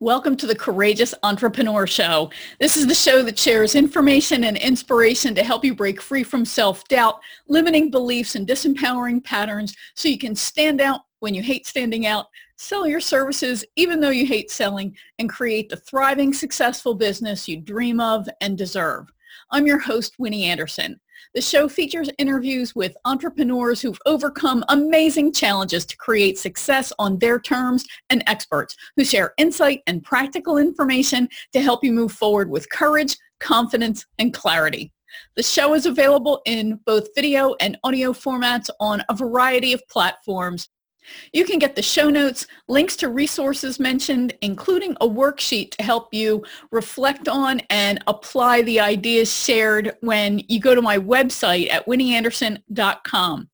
Welcome to the Courageous Entrepreneur Show. This is the show that shares information and inspiration to help you break free from self-doubt, limiting beliefs, and disempowering patterns so you can stand out when you hate standing out, sell your services even though you hate selling, and create the thriving, successful business you dream of and deserve. I'm your host, Winnie Anderson. The show features interviews with entrepreneurs who've overcome amazing challenges to create success on their terms, and experts who share insight and practical information to help you move forward with courage, confidence, and clarity. The show is available in both video and audio formats on a variety of platforms. You can get the show notes, links to resources mentioned, including a worksheet to help you reflect on and apply the ideas shared when you go to my website at winnieanderson.com.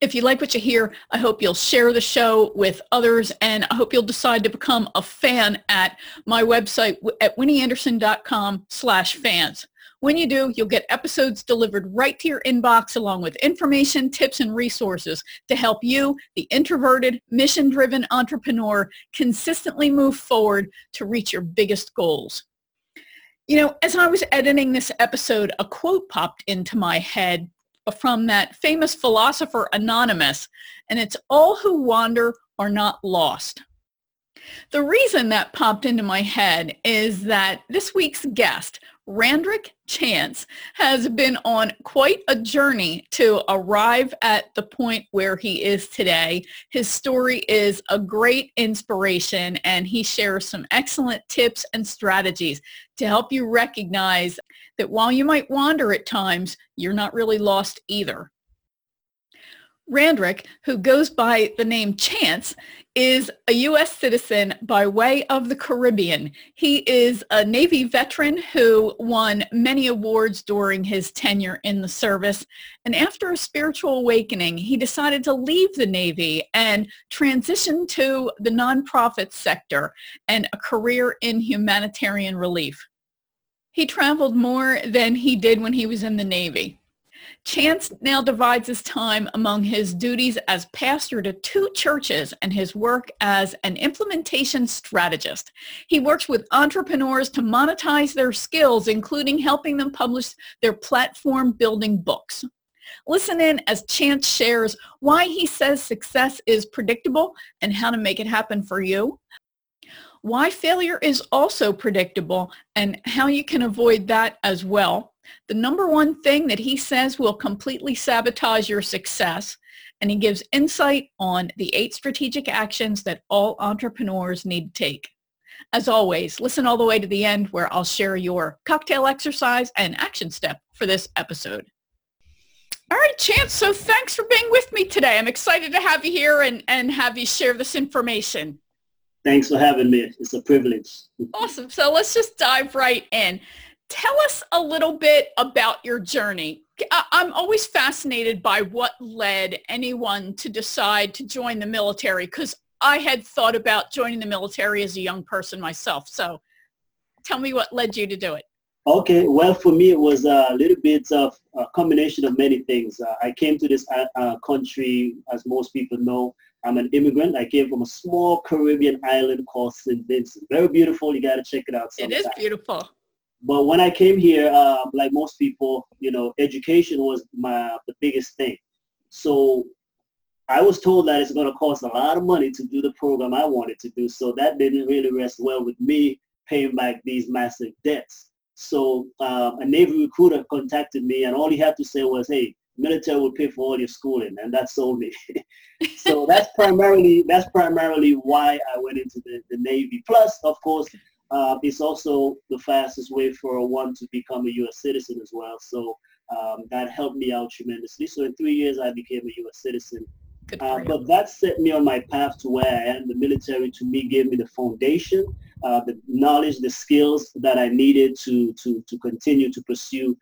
If you like what you hear, I hope you'll share the show with others, and I hope you'll decide to become a fan at my website at winnieanderson.com/fans. When you do, you'll get episodes delivered right to your inbox, along with information, tips, and resources to help you, the introverted, mission-driven entrepreneur, consistently move forward to reach your biggest goals. You know, as I was editing this episode, a quote popped into my head from that famous philosopher Anonymous, and it's, "All who wander are not lost." The reason that popped into my head is that this week's guest, Randerick Chance, has been on quite a journey to arrive at the point where he is today. His story is a great inspiration, and he shares some excellent tips and strategies to help you recognize that while you might wander at times, you're not really lost either. Randerick, who goes by the name Chance, is a U.S. citizen by way of the Caribbean. He is a Navy veteran who won many awards during his tenure in the service. And after a spiritual awakening, he decided to leave the Navy and transition to the nonprofit sector and a career in humanitarian relief. He traveled more than he did when he was in the Navy. Chance now divides his time among his duties as pastor to two churches and his work as an implementation strategist. He works with entrepreneurs to monetize their skills, including helping them publish their platform-building books. Listen in as Chance shares why he says success is predictable and how to make it happen for you, why failure is also predictable and how you can avoid that as well, the number one thing that he says will completely sabotage your success, and he gives insight on the 8 strategic actions that all entrepreneurs need to take. As always, listen all the way to the end, where I'll share your cocktail exercise and action step for this episode. All right, Chance, so thanks for being with me today. I'm excited to have you here and have you share this information. Thanks for having me. It's a privilege. Awesome. So let's just dive right in. Tell us a little bit about your journey. I'm always fascinated by what led anyone to decide to join the military, because I had thought about joining the military as a young person myself. So tell me what led you to do it. Okay. Well, for me, it was a little bit of a combination of many things. I came to this country, as most people know. I'm an immigrant. I came from a small Caribbean island called St. Vincent. Very beautiful. You got to check it out sometime. It is beautiful. But when I came here, like most people, you know, education was the biggest thing. So I was told that it's going to cost a lot of money to do the program I wanted to do. So that didn't really rest well with me, paying back these massive debts. So a Navy recruiter contacted me, and all he had to say was, "Hey, military will pay for all your schooling," and that sold me. So that's primarily why I went into the Navy. Plus, of course, it's also the fastest way for one to become a U.S. citizen as well. So that helped me out tremendously. So in 3 years, I became a U.S. citizen. But that set me on my path to where I am. The military, to me, gave me the foundation, the knowledge, the skills that I needed to continue to pursue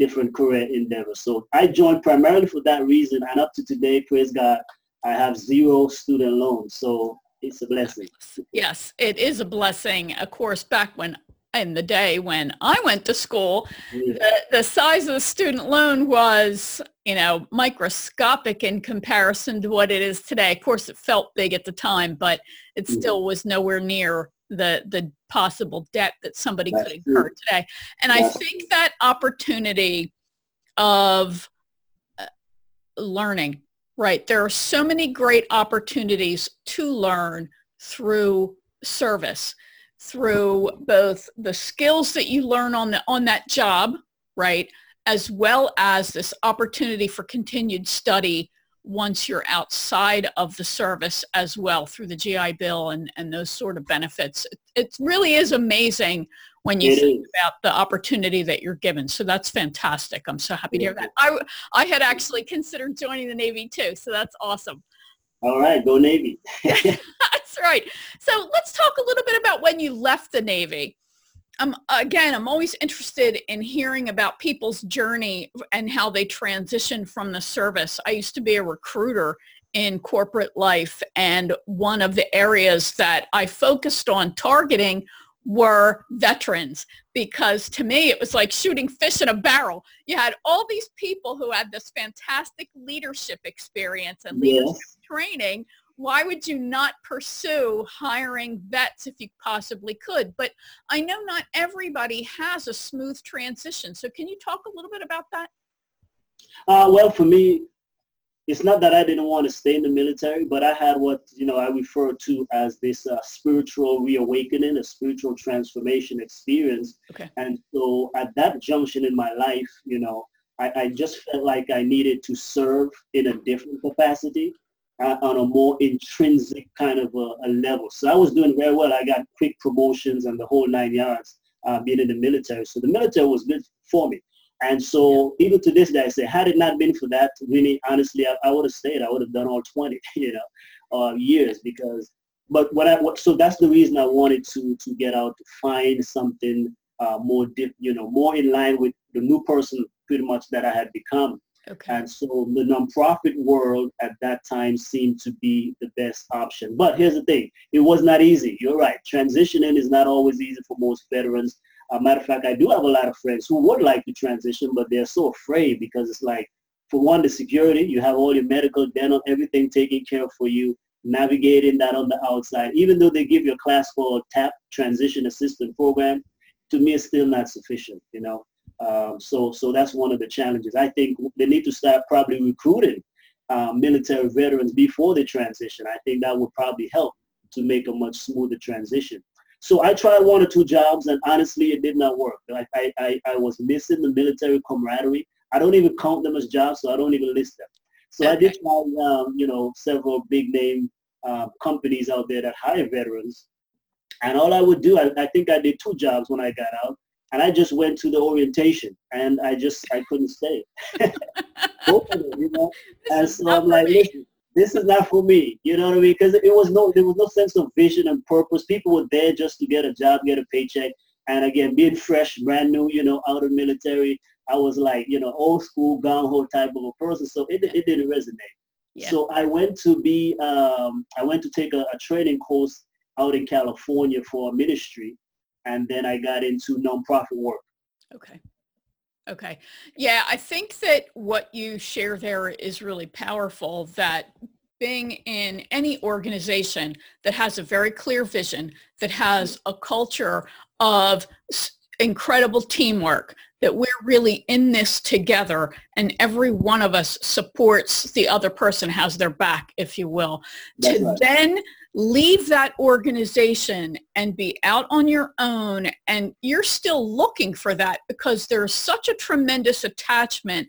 different career endeavors. So I joined primarily for that reason. And up to today, praise God, I have 0 student loans. So it's a blessing. Yes, it is a blessing. Of course, back in the day when I went to school, the size of the student loan was, you know, microscopic in comparison to what it is today. Of course, it felt big at the time, but it still was nowhere near the possible debt that somebody could incur today. And I think that opportunity of learning, right? There are so many great opportunities to learn through service, through both the skills that you learn on that job, right? As well as this opportunity for continued study once you're outside of the service as well, through the GI Bill and those sort of benefits. It really is amazing when you think about the opportunity that you're given. So that's fantastic. I'm so happy to hear that. I had actually considered joining the Navy too, so that's awesome. All right, go Navy. That's right. So let's talk a little bit about when you left the Navy. Again, I'm always interested in hearing about people's journey and how they transition from the service. I used to be a recruiter in corporate life, and one of the areas that I focused on targeting were veterans, because to me it was like shooting fish in a barrel. You had all these people who had this fantastic leadership experience and leadership training. Why would you not pursue hiring vets if you possibly could? But I know not everybody has a smooth transition. So can you talk a little bit about that? Well, for me, it's not that I didn't want to stay in the military, but I had what, you know, I refer to as this spiritual reawakening, a spiritual transformation experience. Okay. And so at that junction in my life, you know, I just felt like I needed to serve in a different capacity. On a more intrinsic kind of a level. So I was doing very well. I got quick promotions and the whole nine yards being in the military. So the military was good for me. And so even to this day, I say, had it not been for that, really, honestly, I would have stayed. I would have done all 20, you know, years because, but what I, so that's the reason I wanted to get out, to find something more in line with the new person pretty much that I had become. Okay. And so the nonprofit world at that time seemed to be the best option. But here's the thing. It was not easy. You're right. Transitioning is not always easy for most veterans. Matter of fact, I do have a lot of friends who would like to transition, but they're so afraid because it's like, for one, the security. You have all your medical, dental, everything taken care of for you, navigating that on the outside. Even though they give you a class called TAP, Transition Assistance Program, to me it's still not sufficient, you know. So that's one of the challenges. I think they need to start probably recruiting military veterans before they transition. I think that would probably help to make a much smoother transition. So I tried one or two jobs, and honestly, it did not work. Like I was missing the military camaraderie. I don't even count them as jobs, so I don't even list them. So I did try, several big-name companies out there that hire veterans. And all I would do, I think I did two jobs when I got out. And I just went to the orientation, and I couldn't stay. You know? And so I'm like, listen, this is not for me. You know what I mean? Because there was no sense of vision and purpose. People were there just to get a job, get a paycheck. And again, being fresh, brand new, you know, out of military, I was like, you know, old school, gung-ho type of a person. So it didn't resonate. Yeah. So I went to take a training course out in California for a ministry. And then I got into nonprofit work. Okay. Yeah, I think that what you share there is really powerful, that being in any organization that has a very clear vision, that has a culture of incredible teamwork, that we're really in this together and every one of us supports the other person, has their back, if you will. That's right. Then leave that organization and be out on your own, and you're still looking for that because there's such a tremendous attachment,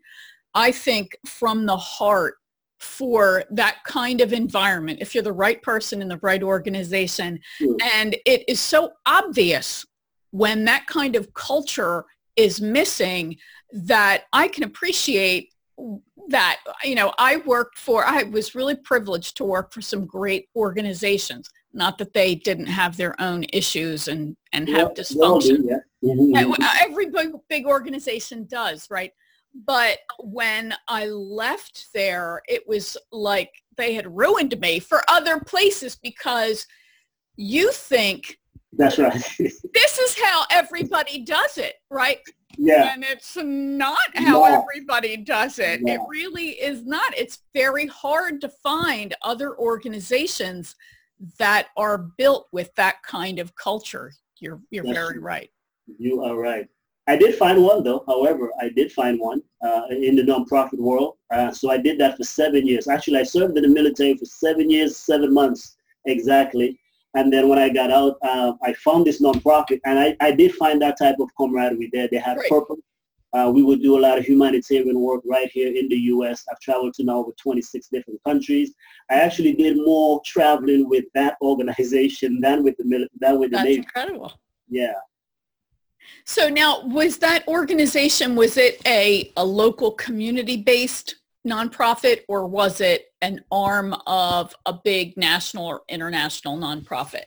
I think, from the heart for that kind of environment, if you're the right person in the right organization. Sure. And it is so obvious when that kind of culture is missing that I can appreciate that. You know, I was really privileged to work for some great organizations. Not that they didn't have their own issues and have dysfunction. Yeah. Mm-hmm. Every big organization does, right? But when I left there, it was like they had ruined me for other places because you think, that's right. This is how everybody does it, right? Yeah. And it's not how everybody does it. Yeah. It really is not. It's very hard to find other organizations that are built with that kind of culture. You're That's very right. You are right. I did find one, though. However, I did find one in the nonprofit world. So I did that for 7 years. Actually, I served in the military for 7 years, 7 months exactly. And then when I got out, I found this nonprofit, and I did find that type of camaraderie there. They had purpose. We would do a lot of humanitarian work right here in the U.S. I've traveled to now over 26 different countries. I actually did more traveling with that organization than with the military. That's incredible. Yeah. So now, was that organization, was it a local community-based nonprofit, or was it an arm of a big national or international nonprofit?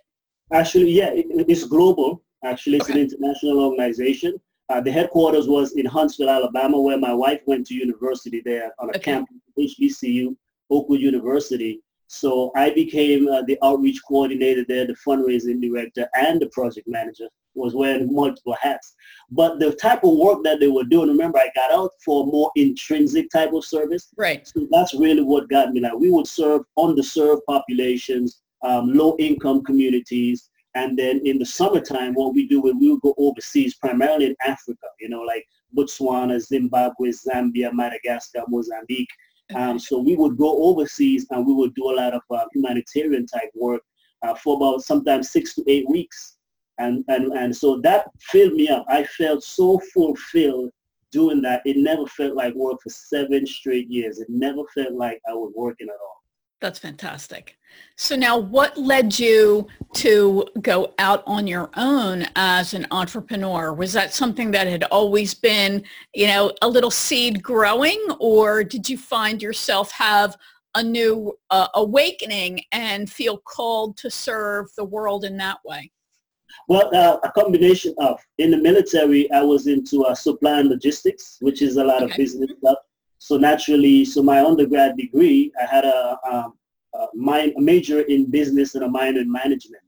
Actually, yeah, it's global. Actually, it's an international organization. The headquarters was in Huntsville, Alabama, where my wife went to university there on a campus, HBCU, Oakwood University. So I became the outreach coordinator there, the fundraising director, and the project manager. Was wearing multiple hats. But the type of work that they were doing, remember, I got out for a more intrinsic type of service. Right. So that's really what got me. Now, we would serve underserved populations, low-income communities, and then in the summertime, what we do is we would go overseas, primarily in Africa, you know, like Botswana, Zimbabwe, Zambia, Madagascar, Mozambique. So we would go overseas, and we would do a lot of humanitarian type work for about sometimes 6 to 8 weeks. And so that filled me up. I felt so fulfilled doing that. It never felt like work for 7 straight years. It never felt like I was working at all. That's fantastic. So now, what led you to go out on your own as an entrepreneur? Was that something that had always been, you know, a little seed growing, or did you find yourself have a new awakening and feel called to serve the world in that way? Well, a combination of. In the military, I was into supply and logistics, which is a lot of business stuff. So naturally, so my undergrad degree, I had a major in business and a minor in management.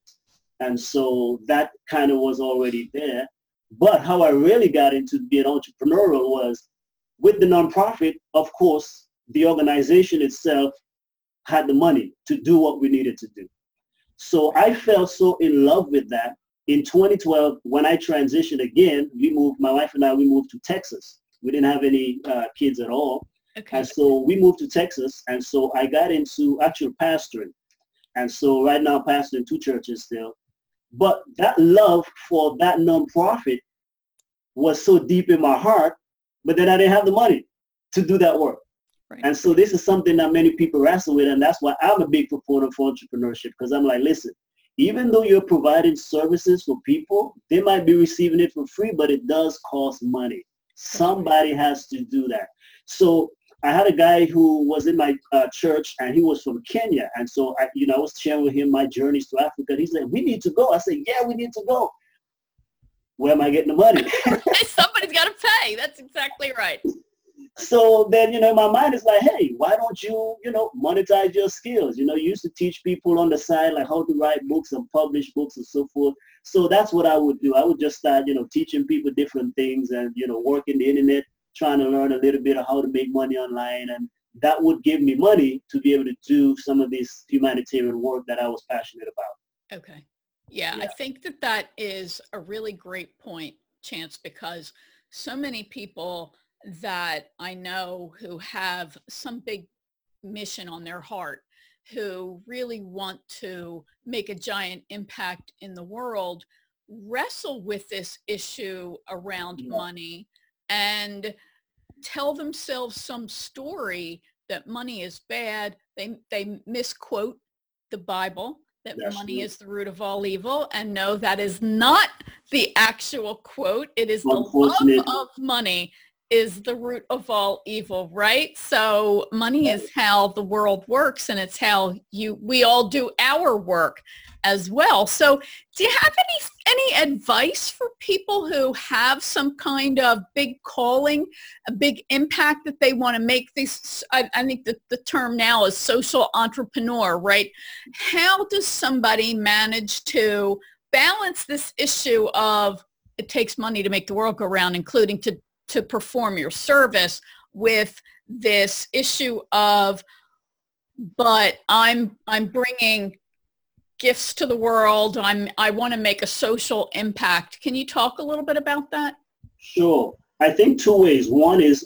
And so that kind of was already there. But how I really got into being entrepreneurial was with the nonprofit. Of course, the organization itself had the money to do what we needed to do. So I fell so in love with that. In 2012, when I transitioned again, my wife and I moved to Texas. We didn't have any kids at all. Okay. And so we moved to Texas. And so I got into actual pastoring. And so right now, pastoring 2 churches still. But that love for that nonprofit was so deep in my heart, but then I didn't have the money to do that work. Right. And so this is something that many people wrestle with. And that's why I'm a big proponent for entrepreneurship, because I'm like, listen, even though you're providing services for people, they might be receiving it for free, but it does cost money. Somebody has to do that. So I had a guy who was in my church, and he was from Kenya. And so I was sharing with him my journeys to Africa. He's like, we need to go. I said, yeah, we need to go. Where am I getting the money? Somebody's got to pay. That's exactly right. So then, my mind is like, hey, why don't you, monetize your skills? You used to teach people on the side, like how to write books and publish books and so forth. So that's what I would do. I would just start, teaching people different things and, working the internet, trying to learn a little bit of how to make money online. And that would give me money to be able to do some of this humanitarian work that I was passionate about. Okay. Yeah, I think that is a really great point, Chance, because so many people that I know who have some big mission on their heart, who really want to make a giant impact in the world, wrestle with this issue around money and tell themselves some story that money is bad. They misquote the Bible, that That's money true. Is the root of all evil. And no, that is not the actual quote. It is the love of money is the root of all evil, right? So money is how the world works, and it's how we all do our work as well. So do you have any advice for people who have some kind of big calling, a big impact that they want to make? I think that the term now is social entrepreneur, right? How does somebody manage to balance this issue of it takes money to make the world go round, including to perform your service, with this issue of, but I'm bringing gifts to the world. I want to make a social impact. Can you talk a little bit about that? Sure. I think two ways. One is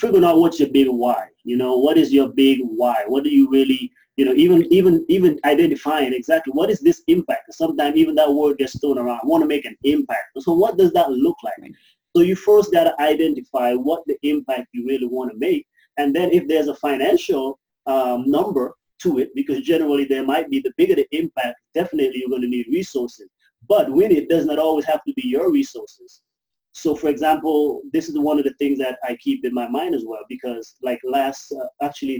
figuring out what's your big why. You know, what is your big why? What do you really, you know, even identifying exactly what is this impact? Sometimes even that word gets thrown around. I want to make an impact. So what does that look like? So you first got to identify what the impact you really want to make. And then if there's a financial number to it, because generally there might be, the bigger the impact, definitely you're going to need resources. But Winnie, it does not always have to be your resources. So, for example, this is one of the things that I keep in my mind as well, because like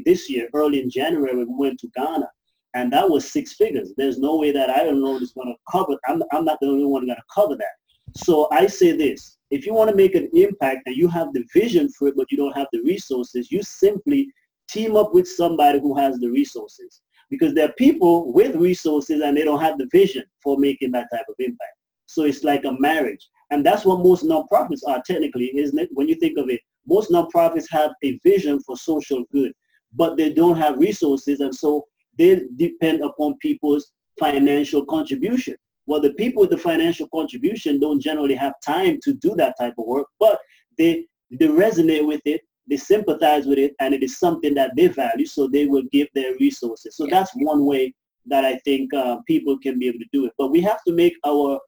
this year, early in January, we went to Ghana, and that was 6 figures. There's no way that I don't know is going to cover. I'm not the only one going to cover that. So I say this, if you want to make an impact and you have the vision for it, but you don't have the resources, you simply team up with somebody who has the resources, because there are people with resources and they don't have the vision for making that type of impact. So it's like a marriage. And that's what most nonprofits are technically, isn't it? When you think of it, most nonprofits have a vision for social good, but they don't have resources, and so they depend upon people's financial contribution. Well, the people with the financial contribution don't generally have time to do that type of work, but they resonate with it, they sympathize with it, and it is something that they value, so they will give their resources. So that's one way that I think people can be able to do it. But we have to make our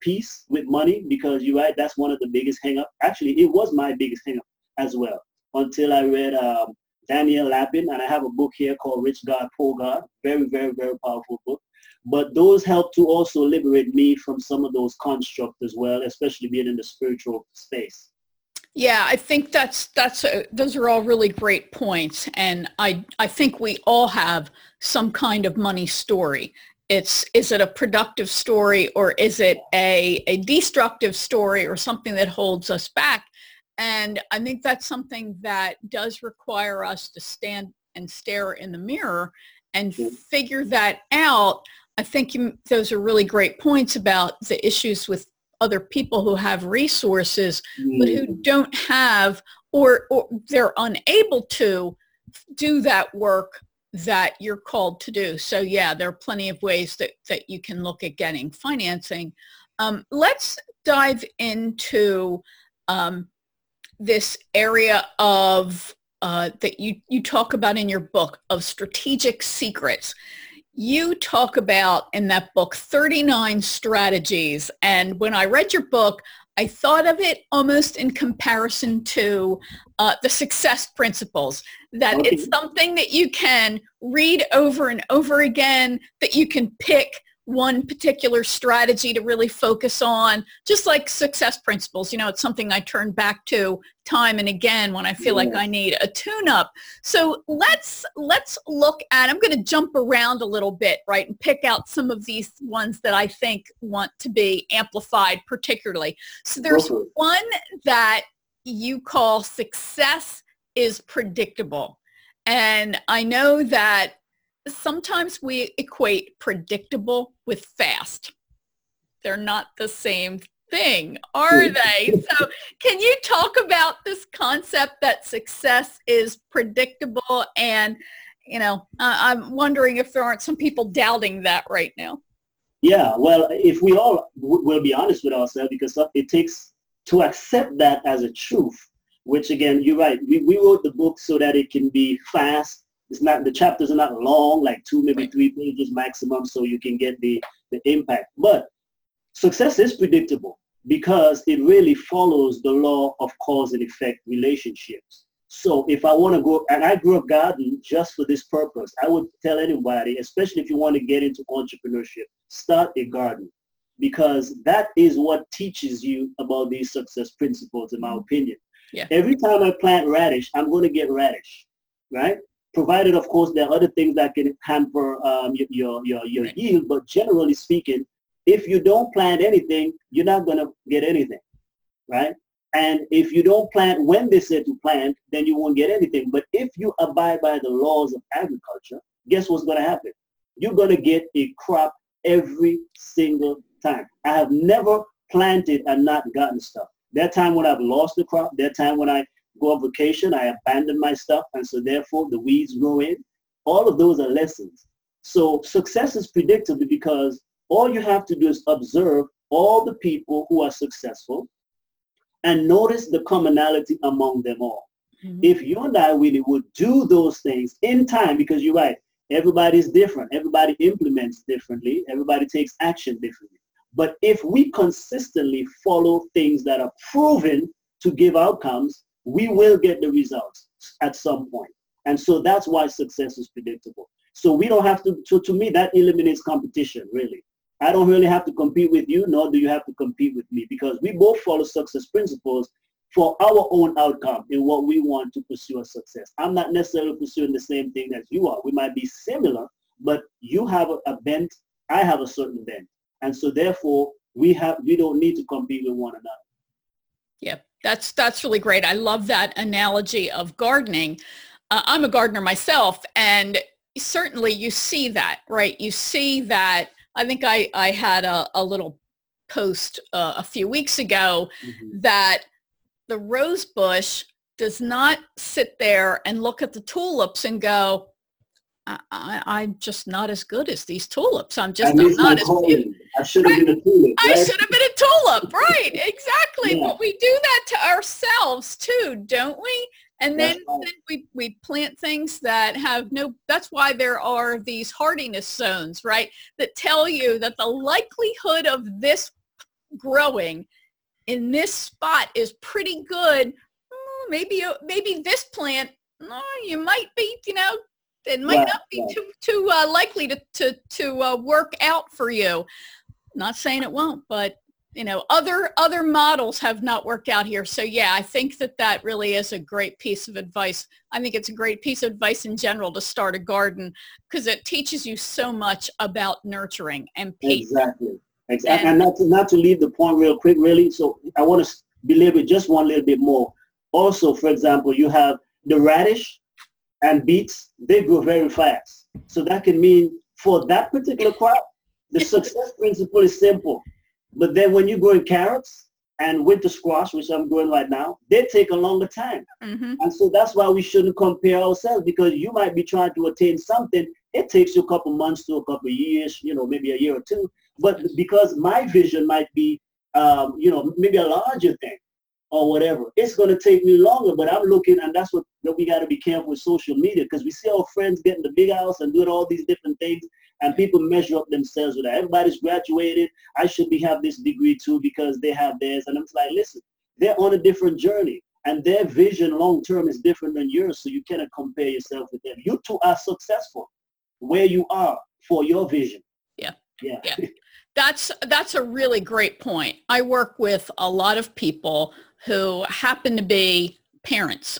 peace with money, because you're right, that's one of the biggest hang-up. Actually, it was my biggest hang-up as well, until I read Daniel Lappin, and I have a book here called Rich God, Poor God. Very, very, very powerful book. But those helped to also liberate me from some of those constructs as well, especially being in the spiritual space. Yeah, I think those are all really great points. And I think we all have some kind of money story. Is it a productive story, or is it a destructive story, or something that holds us back? And I think that's something that does require us to stand and stare in the mirror and figure that out. I think those are really great points about the issues with other people who have resources, but who don't have, or they're unable to do that work that you're called to do. So yeah, there are plenty of ways that you can look at getting financing. Let's dive into this area of that you talk about in your book, of strategic secrets. You talk about in that book 39 strategies. And when I read your book, I thought of it almost in comparison to the success principles, that it's something that you can read over and over again, that you can pick one particular strategy to really focus on, just like success principles. You know, it's something I turn back to time and again when I feel like I need a tune-up. So let's look at, I'm going to jump around a little bit, right, and pick out some of these ones that I think want to be amplified particularly. So there's one that you call success is predictable. And I know that sometimes we equate predictable with fast. They're not the same thing, are they? So can you talk about this concept that success is predictable? And, you know, I'm wondering if there aren't some people doubting that right now. Yeah, well, if we all will be honest with ourselves, because it takes to accept that as a truth, which again, you're right. We wrote the book so that it can be fast. It's not, the chapters are not long, like 2, maybe 3 pages maximum, so you can get the impact. But success is predictable because it really follows the law of cause and effect relationships. So if I want to go, and I grew up gardening just for this purpose, I would tell anybody, especially if you want to get into entrepreneurship, start a garden, because that is what teaches you about these success principles, in my opinion. Yeah. Every time I plant radish, I'm going to get radish, right? Provided, of course, there are other things that can hamper your yield, but generally speaking, if you don't plant anything, you're not going to get anything, right? And if you don't plant when they said to plant, then you won't get anything. But if you abide by the laws of agriculture, guess what's going to happen? You're going to get a crop every single time. I have never planted and not gotten stuff. That time when I've lost the crop, that time when I go on vacation, I abandon my stuff, and so therefore the weeds grow in. All of those are lessons. So success is predictable because all you have to do is observe all the people who are successful and notice the commonality among them all. Mm-hmm. If you and I really would do those things in time, because you're right, everybody's different. Everybody implements differently. Everybody takes action differently. But if we consistently follow things that are proven to give outcomes, we will get the results at some point. And so that's why success is predictable. So we don't have to, so to me, that eliminates competition, really. I don't really have to compete with you, nor do you have to compete with me, because we both follow success principles for our own outcome in what we want to pursue as success. I'm not necessarily pursuing the same thing as you are. We might be similar, but you have a bent, I have a certain bent. And so therefore, we don't need to compete with one another. Yeah, that's really great. I love that analogy of gardening. I'm a gardener myself, and certainly you see that, right? You see that. I think I had a little post a few weeks ago mm-hmm. that the rose bush does not sit there and look at the tulips and go, I'm just not as good as these tulips. I'm not as good. I should have been a tulip. Right? I should have been a tulip, right? Exactly. Yeah. But we do that to ourselves too, don't we? And then we plant things that have no, that's why there are these hardiness zones, right? That tell you that the likelihood of this growing in this spot is pretty good. Maybe this plant, you might be, it might not be too likely to work out for you. Not saying it won't, but other models have not worked out here. So yeah, I think that really is a great piece of advice. I think it's a great piece of advice in general to start a garden, because it teaches you so much about nurturing and patience. Exactly. And not to leave the point real quick, really. So I want to belabor just one little bit more. Also, for example, you have the radish and beets. They grow very fast. So that can mean for that particular crop, the success principle is simple. But then when you're growing carrots and winter squash, which I'm growing right now, they take a longer time. Mm-hmm. And so that's why we shouldn't compare ourselves, because you might be trying to attain something. It takes you a couple months to a couple years, maybe a year or two. But because my vision might be, maybe a larger thing or whatever, it's going to take me longer. But I'm looking, and that's what we got to be careful with social media, because we see our friends getting the big house and doing all these different things, and people measure up themselves with that. Everybody's graduated. I should have this degree too, because they have theirs. And I'm just like, listen, they're on a different journey, and their vision long term is different than yours. So you cannot compare yourself with them. You two are successful where you are for your vision. Yeah. That's a really great point. I work with a lot of people who happen to be parents,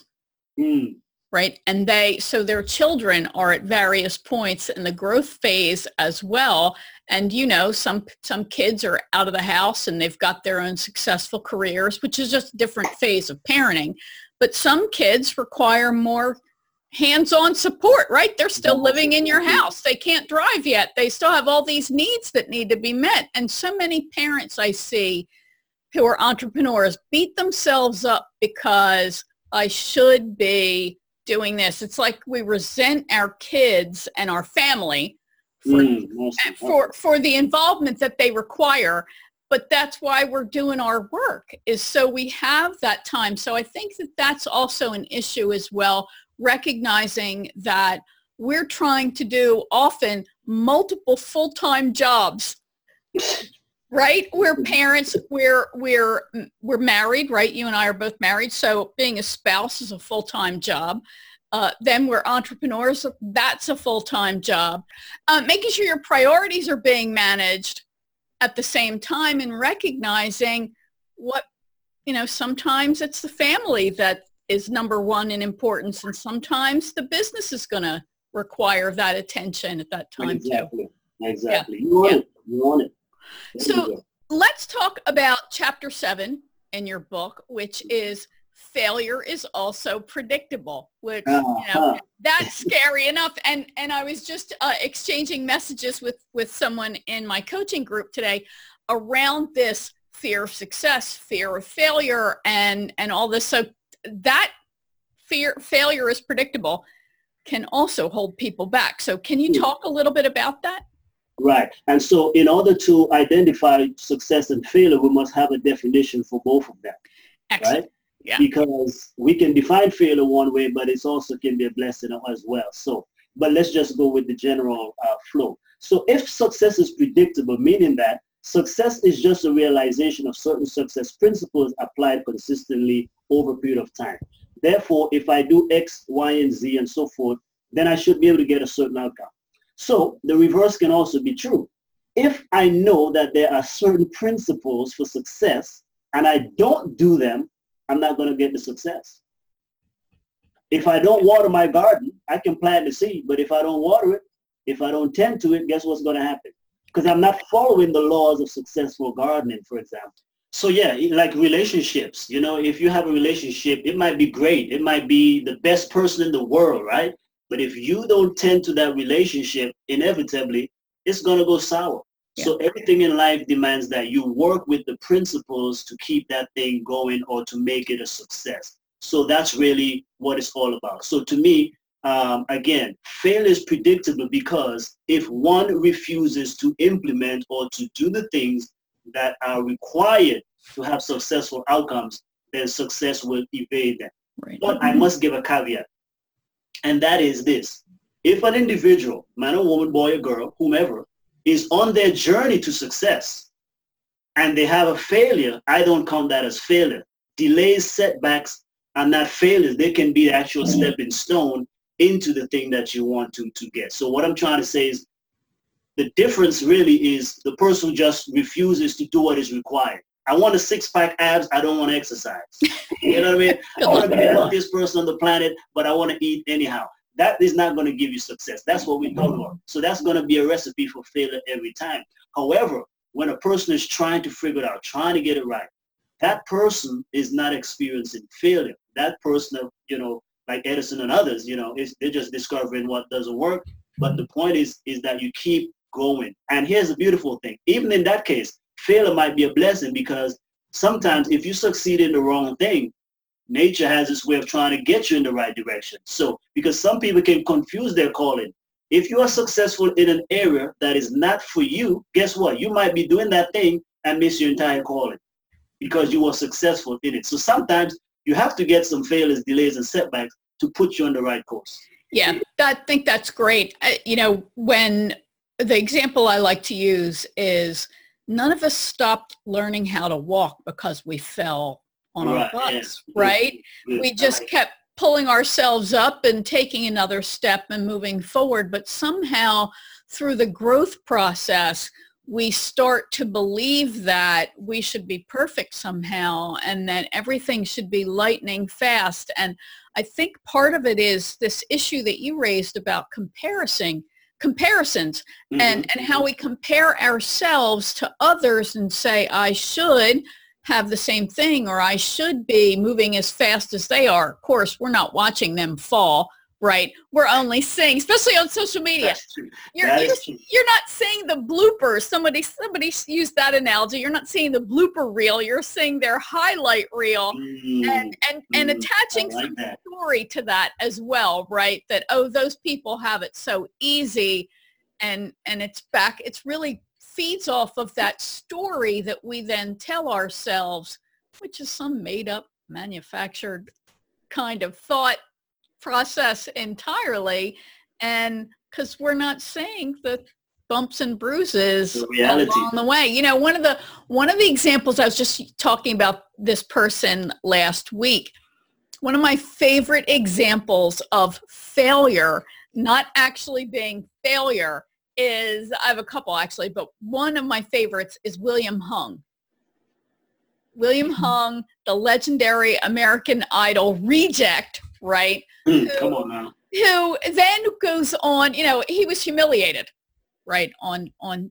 right? And so their children are at various points in the growth phase as well. And, some kids are out of the house and they've got their own successful careers, which is just a different phase of parenting. But some kids require more hands-on support, right? They're still living in your house. They can't drive yet. They still have all these needs that need to be met. And so many parents I see who are entrepreneurs beat themselves up because I should be doing this. It's like we resent our kids and our family for the involvement that they require. But that's why we're doing our work, is so we have that time. So I think that's also an issue as well, recognizing that we're trying to do often multiple full-time jobs, right? We're parents, we're married, right? You and I are both married. So being a spouse is a full-time job. Then we're entrepreneurs. That's a full-time job. Making sure your priorities are being managed at the same time, and recognizing what, sometimes it's the family that is number one in importance, and sometimes the business is going to require that attention at that time. Exactly. Yeah. You want it. So let's talk about chapter 7 in your book, which is failure is also predictable, which, that's scary enough. And I was just exchanging messages with someone in my coaching group today around this fear of success, fear of failure, and all this. So that fear, failure is predictable. can also hold people back. So can you talk a little bit about that? Right. And so in order to identify success and failure, we must have a definition for both of them. Excellent. Right? Yeah. Because we can define failure one way, but it also can be a blessing as well. So, but let's just go with the general flow. So if success is predictable, meaning that success is just a realization of certain success principles applied consistently over a period of time. Therefore, if I do X, Y, and Z and so forth, then I should be able to get a certain outcome. So the reverse can also be true. If I know that there are certain principles for success and I don't do them, I'm not going to get the success. If I don't water my garden, I can plant the seed, but if I don't water it, if I don't tend to it, guess what's going to happen? Because I'm not following the laws of successful gardening, for example. So yeah, like relationships, you know, if you have a relationship, it might be great. It might be the best person in the world, right? But if you don't tend to that relationship, inevitably, it's going to go sour. Yeah. So everything in life demands that you work with the principles to keep that thing going or to make it a success. So that's really what it's all about. So to me, again, failure is predictable because if one refuses to implement or to do the things that are required to have successful outcomes, then success will evade them. Right. But I must give a caveat. And that is this: if an individual, man or woman, boy or girl, whomever, is on their journey to success and they have a failure, I don't count that as failure. Delays, setbacks are not failures. They can be the actual stepping stone into the thing that you want to get. So what I'm trying to say is the difference really is the person who just refuses to do what is required. I want a six-pack abs. I don't want to exercise. You know what I mean? I want to be the healthiest person on the planet, but I want to eat anyhow. That is not going to give you success. That's what we talk about. So that's going to be a recipe for failure every time. However, when a person is trying to figure it out, trying to get it right, that person is not experiencing failure. That person, you know, like Edison and others, you know, they're just discovering what doesn't work. But the point is that you keep going. And here's the beautiful thing. Even in that case, failure might be a blessing, because sometimes if you succeed in the wrong thing, nature has this way of trying to get you in the right direction. So, because some people can confuse their calling. If you are successful in an area that is not for you, guess what? You might be doing that thing and miss your entire calling because you were successful in it. So sometimes you have to get some failures, delays, and setbacks to put you on the right course. Yeah, I think that's great. You know, when the example I like to use is, none of us stopped learning how to walk because we fell on our butts, right? Yeah. We just kept pulling ourselves up and taking another step and moving forward. But somehow through the growth process, we start to believe that we should be perfect somehow and that everything should be lightning fast. And I think part of it is this issue that you raised about comparisons and how we compare ourselves to others and say, I should have the same thing, or I should be moving as fast as they are. Of course, we're not watching them fall, right? We're only seeing, especially on social media, you're not seeing the bloopers. Somebody used that analogy. You're not seeing the blooper reel. You're seeing their highlight reel and attaching some story to that as well, right? That, oh, those people have it so easy, and it's back. It's really feeds off of that story that we then tell ourselves, which is some made up, manufactured kind of thought process entirely, and because we're not seeing the bumps and bruises along the way. You know, one of the examples, I was just talking about this person last week, one of my favorite examples of failure not actually being failure is, I have a couple actually, but one of my favorites is William Hung. William Hung, the legendary American Idol reject, right? Come on now. Who then goes on, you know, he was humiliated, right, on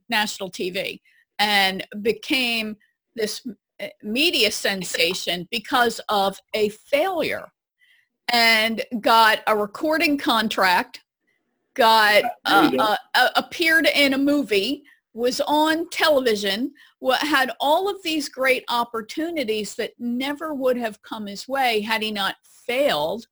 national TV and became this media sensation because of a failure, and got a recording contract, appeared in a movie, was on television, had all of these great opportunities that never would have come his way had he not failed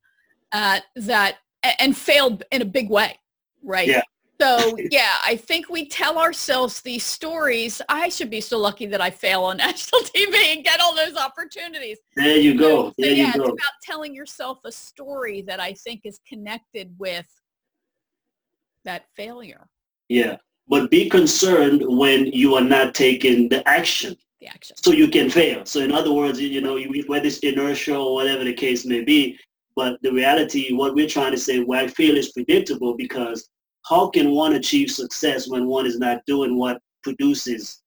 at that and failed in a big way, right? Yeah. So yeah, I think we tell ourselves these stories. I should be so lucky that I fail on national TV and get all those opportunities. There you go. So, there yeah, you go. It's about telling yourself a story that I think is connected with that failure. Yeah. But be concerned when you are not taking the action. The action. So you can fail. So in other words, you know, whether it's inertia or whatever the case may be, but the reality, what we're trying to say, why fail is predictable, because how can one achieve success when one is not doing what produces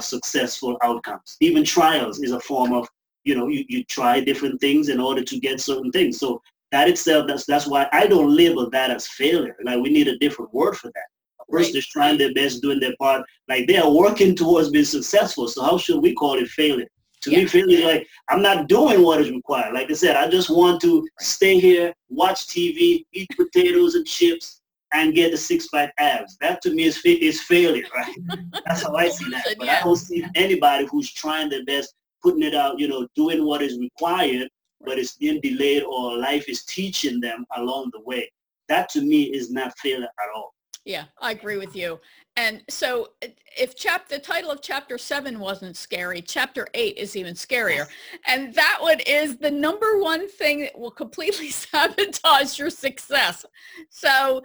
successful outcomes? Even trials is a form of, you know, you try different things in order to get certain things. So that itself, that's why I don't label that as failure. Like, we need a different word for that. A person is trying their best, doing their part. Like, they are working towards being successful. So how should we call it failure? To me, failure is like, I'm not doing what is required. Like I said, I just want to stay here, watch TV, eat potatoes and chips, and get the six-pack abs. That to me is failure, right? That's how I see that. But I don't see anybody who's trying their best, putting it out, you know, doing what is required, but it's being delayed or life is teaching them along the way. That to me is not failure at all. Yeah, I agree with you. And so if the title of chapter 7 wasn't scary, chapter 8 is even scarier. And that one is the number one thing that will completely sabotage your success. So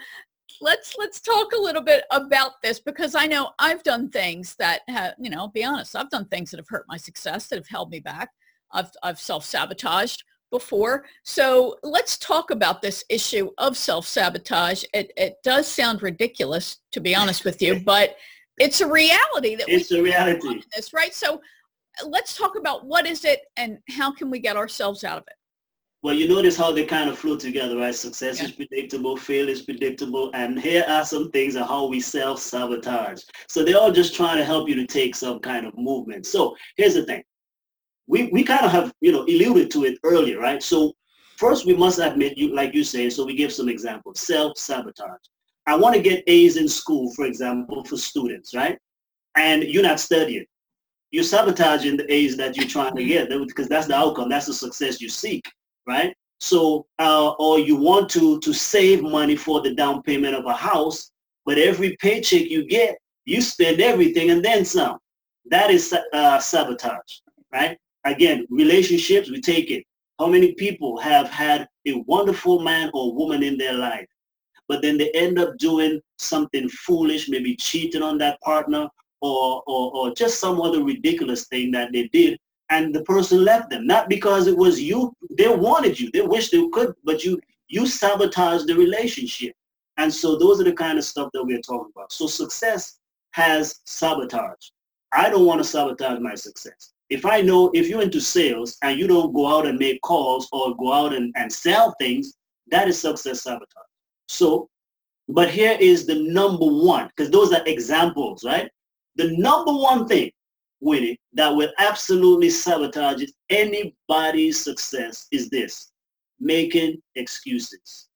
let's talk a little bit about this, because I know I've done things that have, you know, be honest, I've done things that have hurt my success, that have held me back. I've self-sabotaged before. So let's talk about this issue of self-sabotage. It does sound ridiculous, to be honest with you, but it's a reality that it's a reality. This, right? So let's talk about what is it and how can we get ourselves out of it? Well, you notice how they kind of flow together, right? Success is predictable, fail is predictable, and here are some things of how we self-sabotage. So they're all just trying to help you to take some kind of movement. So here's the thing. We kind of have, you know, alluded to it earlier, right? So first we must admit, like you say, so we give some examples. Self-sabotage. I want to get A's in school, for example, for students, right? And you're not studying. You're sabotaging the A's that you're trying to get, because that's the outcome. That's the success you seek. Right? So, or you want to save money for the down payment of a house, but every paycheck you get, you spend everything and then some. That is sabotage, right? Again, relationships, we take it. How many people have had a wonderful man or woman in their life, but then they end up doing something foolish, maybe cheating on that partner or just some other ridiculous thing that they did. And the person left them, not because it was you. They wanted you. They wished they could, but you sabotaged the relationship. And so those are the kind of stuff that we're talking about. So success has sabotage. I don't want to sabotage my success. If you're into sales and you don't go out and make calls or go out and sell things, that is success sabotage. So, but here is the number one, because those are examples, right? The number one thing, Winnie, that will absolutely sabotage anybody's success is this: making excuses.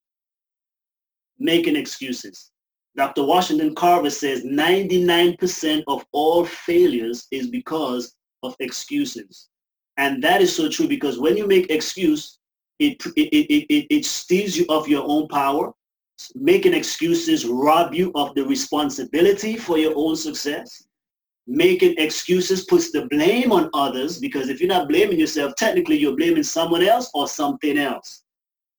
Making excuses. Dr. Washington Carver says 99% of all failures is because of excuses. And that is so true, because when you make excuse, it steals you of your own power. Making excuses rob you of the responsibility for your own success. Making excuses puts the blame on others, because if you're not blaming yourself, technically you're blaming someone else or something else.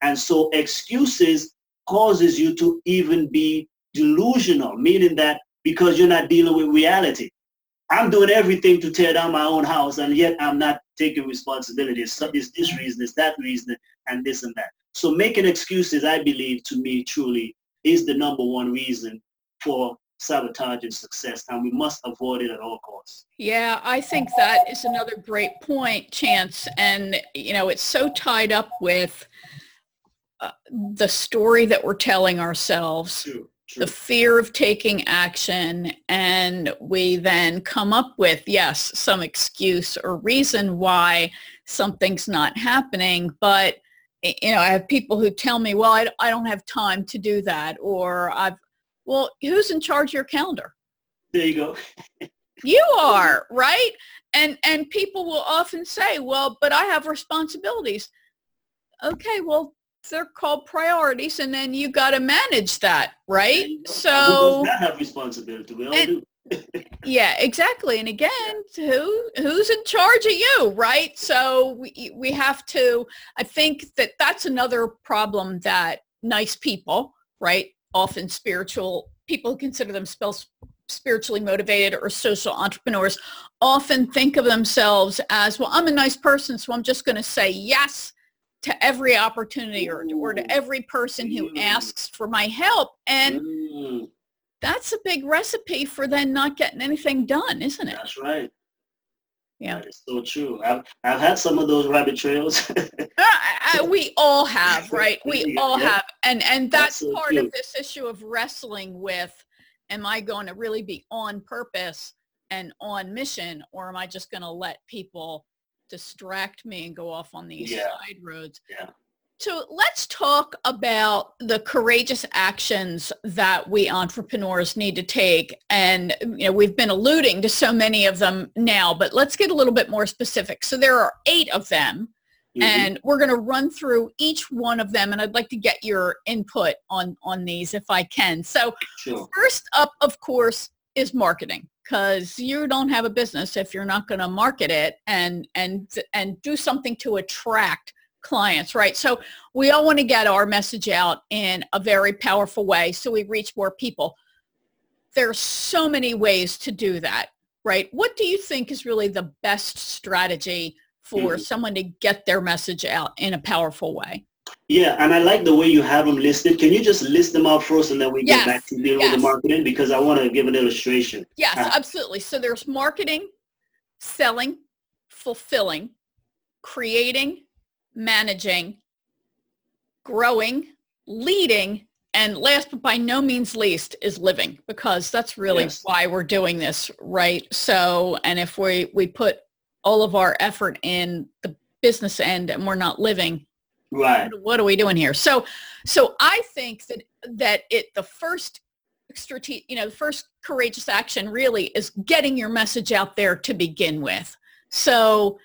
And so excuses causes you to even be delusional, meaning that because you're not dealing with reality. I'm doing everything to tear down my own house, and yet I'm not taking responsibility. So it's this reason, it's that reason, and this and that. So making excuses, I believe, to me truly is the number one reason for sabotage and success, and we must avoid it at all costs. Yeah, I think that is another great point, Chance. And, you know, it's so tied up with the story that we're telling ourselves, True. The fear of taking action, and we then come up with, yes, some excuse or reason why something's not happening. But, you know, I have people who tell me, well, I don't have time to do that, or well, who's in charge of your calendar? There you go. You are, right? And people will often say, well, but I have responsibilities. Okay, well, They're called priorities, and then you got to manage that, right? So we have responsibility. We all do. Yeah, exactly. And again, who's in charge of you, right? So we have to, I think that that's another problem that nice people, right, often spiritual, people who consider themselves spiritually motivated or social entrepreneurs often think of themselves as, well, I'm a nice person, so I'm just going to say yes to every opportunity or to every person who asks for my help. And that's a big recipe for then not getting anything done, isn't it? That's right. Yeah. That is so true. I've had some of those rabbit trails. We all have, right? We all have. And that's so part of this issue of wrestling with, am I going to really be on purpose and on mission, or am I just going to let people distract me and go off on these side roads? Yeah. So let's talk about the courageous actions that we entrepreneurs need to take. And you know, we've been alluding to so many of them now, but let's get a little bit more specific. So there are 8 of them, and we're going to run through each one of them. And I'd like to get your input on these if I can. So first up, of course, is marketing, because you don't have a business if you're not going to market it and do something to attract clients, right? So we all want to get our message out in a very powerful way so we reach more people. There are so many ways to do that, right? What do you think is really the best strategy for someone to get their message out in a powerful way? Yeah, and I like the way you have them listed. Can you just list them out first and then we get back to deal with the marketing, because I want to give an illustration. Yes, absolutely. So there's marketing, selling, fulfilling, creating, managing, growing, leading, and last but by no means least is living, because that's really why we're doing this, right? So, and if we put all of our effort in the business end and we're not living, right, what are we doing here? So I think that the first strategy, you know, the first courageous action really is getting your message out there to begin with. So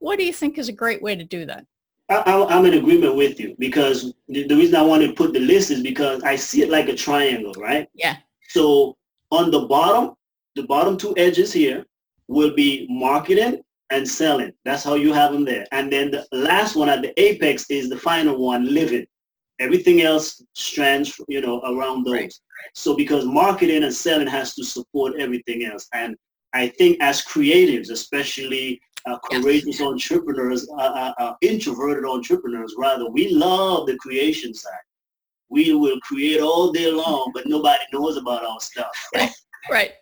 what do you think is a great way to do that? I'm in agreement with you, because the reason I wanted to put the list is because I see it like a triangle, right? Yeah. So on the bottom 2 edges here will be marketing and selling. That's how you have them there. And then the last one at the apex is the final one, living. Everything else strands, you know, around those. Right. So because marketing and selling has to support everything else. And I think as creatives, especially courageous entrepreneurs, introverted entrepreneurs rather, we love the creation side. We will create all day long, but nobody knows about our stuff. Right.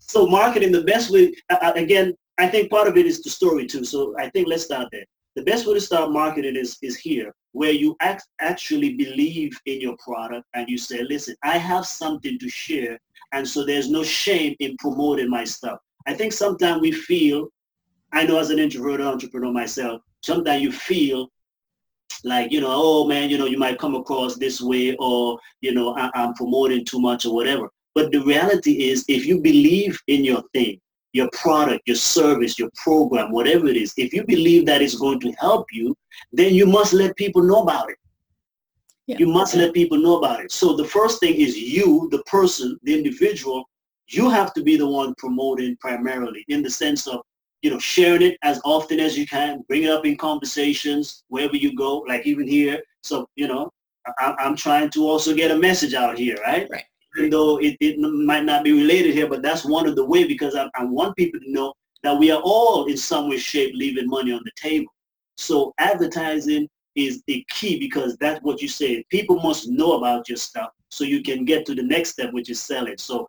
So marketing, the best way, again, I think part of it is the story too. So I think let's start there. The best way to start marketing is here, where you actually believe in your product and you say, listen, I have something to share. And so there's no shame in promoting my stuff. I think sometimes we feel, I know as an introverted entrepreneur myself, sometimes you feel like, you know, oh man, you know, you might come across this way, or, you know, I'm promoting too much or whatever. But the reality is, if you believe in your thing, your product, your service, your program, whatever it is, if you believe that it's going to help you, then you must let people know about it. Yeah. You must let people know about it. So the first thing is you, the person, the individual, you have to be the one promoting primarily, in the sense of, you know, sharing it as often as you can, bring it up in conversations, wherever you go, like even here. So, you know, I'm trying to also get a message out here, right? Right. Even though it might not be related here, but that's one of the ways, because I want people to know that we are all in some way, shape, leaving money on the table. So advertising is the key, because that's what you say. People must know about your stuff so you can get to the next step, which is selling. So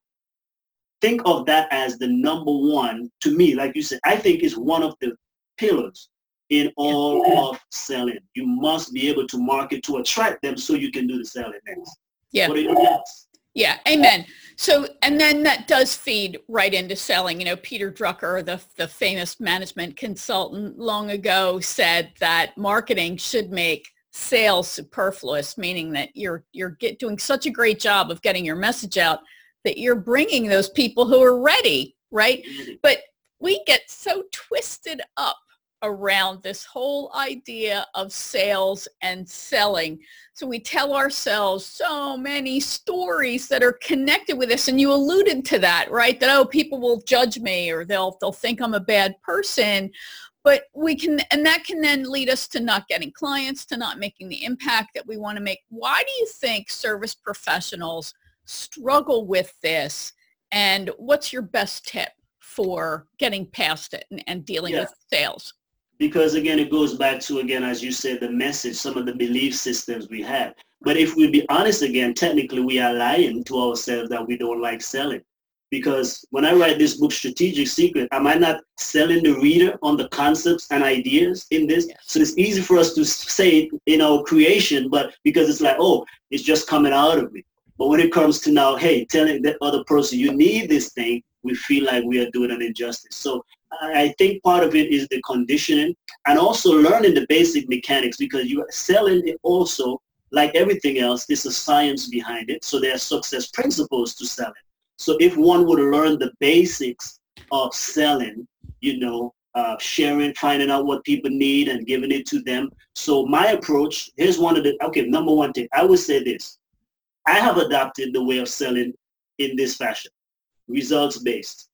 think of that as the number one, to me, like you said, I think is one of the pillars in all of selling. You must be able to market to attract them so you can do the selling next. Yeah. What are your thoughts? Yeah. Amen. So, and then that does feed right into selling. You know, Peter Drucker, the famous management consultant, long ago said that marketing should make sales superfluous, meaning that you're doing such a great job of getting your message out that you're bringing those people who are ready, right? But we get so twisted up around this whole idea of sales and selling. So we tell ourselves so many stories that are connected with this, and you alluded to that, right? That, oh, people will judge me, or they'll think I'm a bad person. But we can, and that can then lead us to not getting clients, to not making the impact that we want to make. Why do you think service professionals struggle with this, and what's your best tip for getting past it and dealing with sales? Because again, it goes back to, again, as you said, the message, some of the belief systems we have. But if we be honest again, technically we are lying to ourselves that we don't like selling. Because when I write this book, Strategic Secret, am I not selling the reader on the concepts and ideas in this? Yes. So it's easy for us to say it in our creation, but because it's like, oh, it's just coming out of me. But when it comes to now, hey, telling that other person you need this thing, we feel like we are doing an injustice. So I think part of it is the conditioning and also learning the basic mechanics, because you are selling it also, like everything else, there's a science behind it. So there are success principles to selling. So if one would learn the basics of selling, you know, sharing, finding out what people need and giving it to them. So my approach, here's one of the, okay, number one thing, I would say this. I have adopted the way of selling in this fashion, results-based.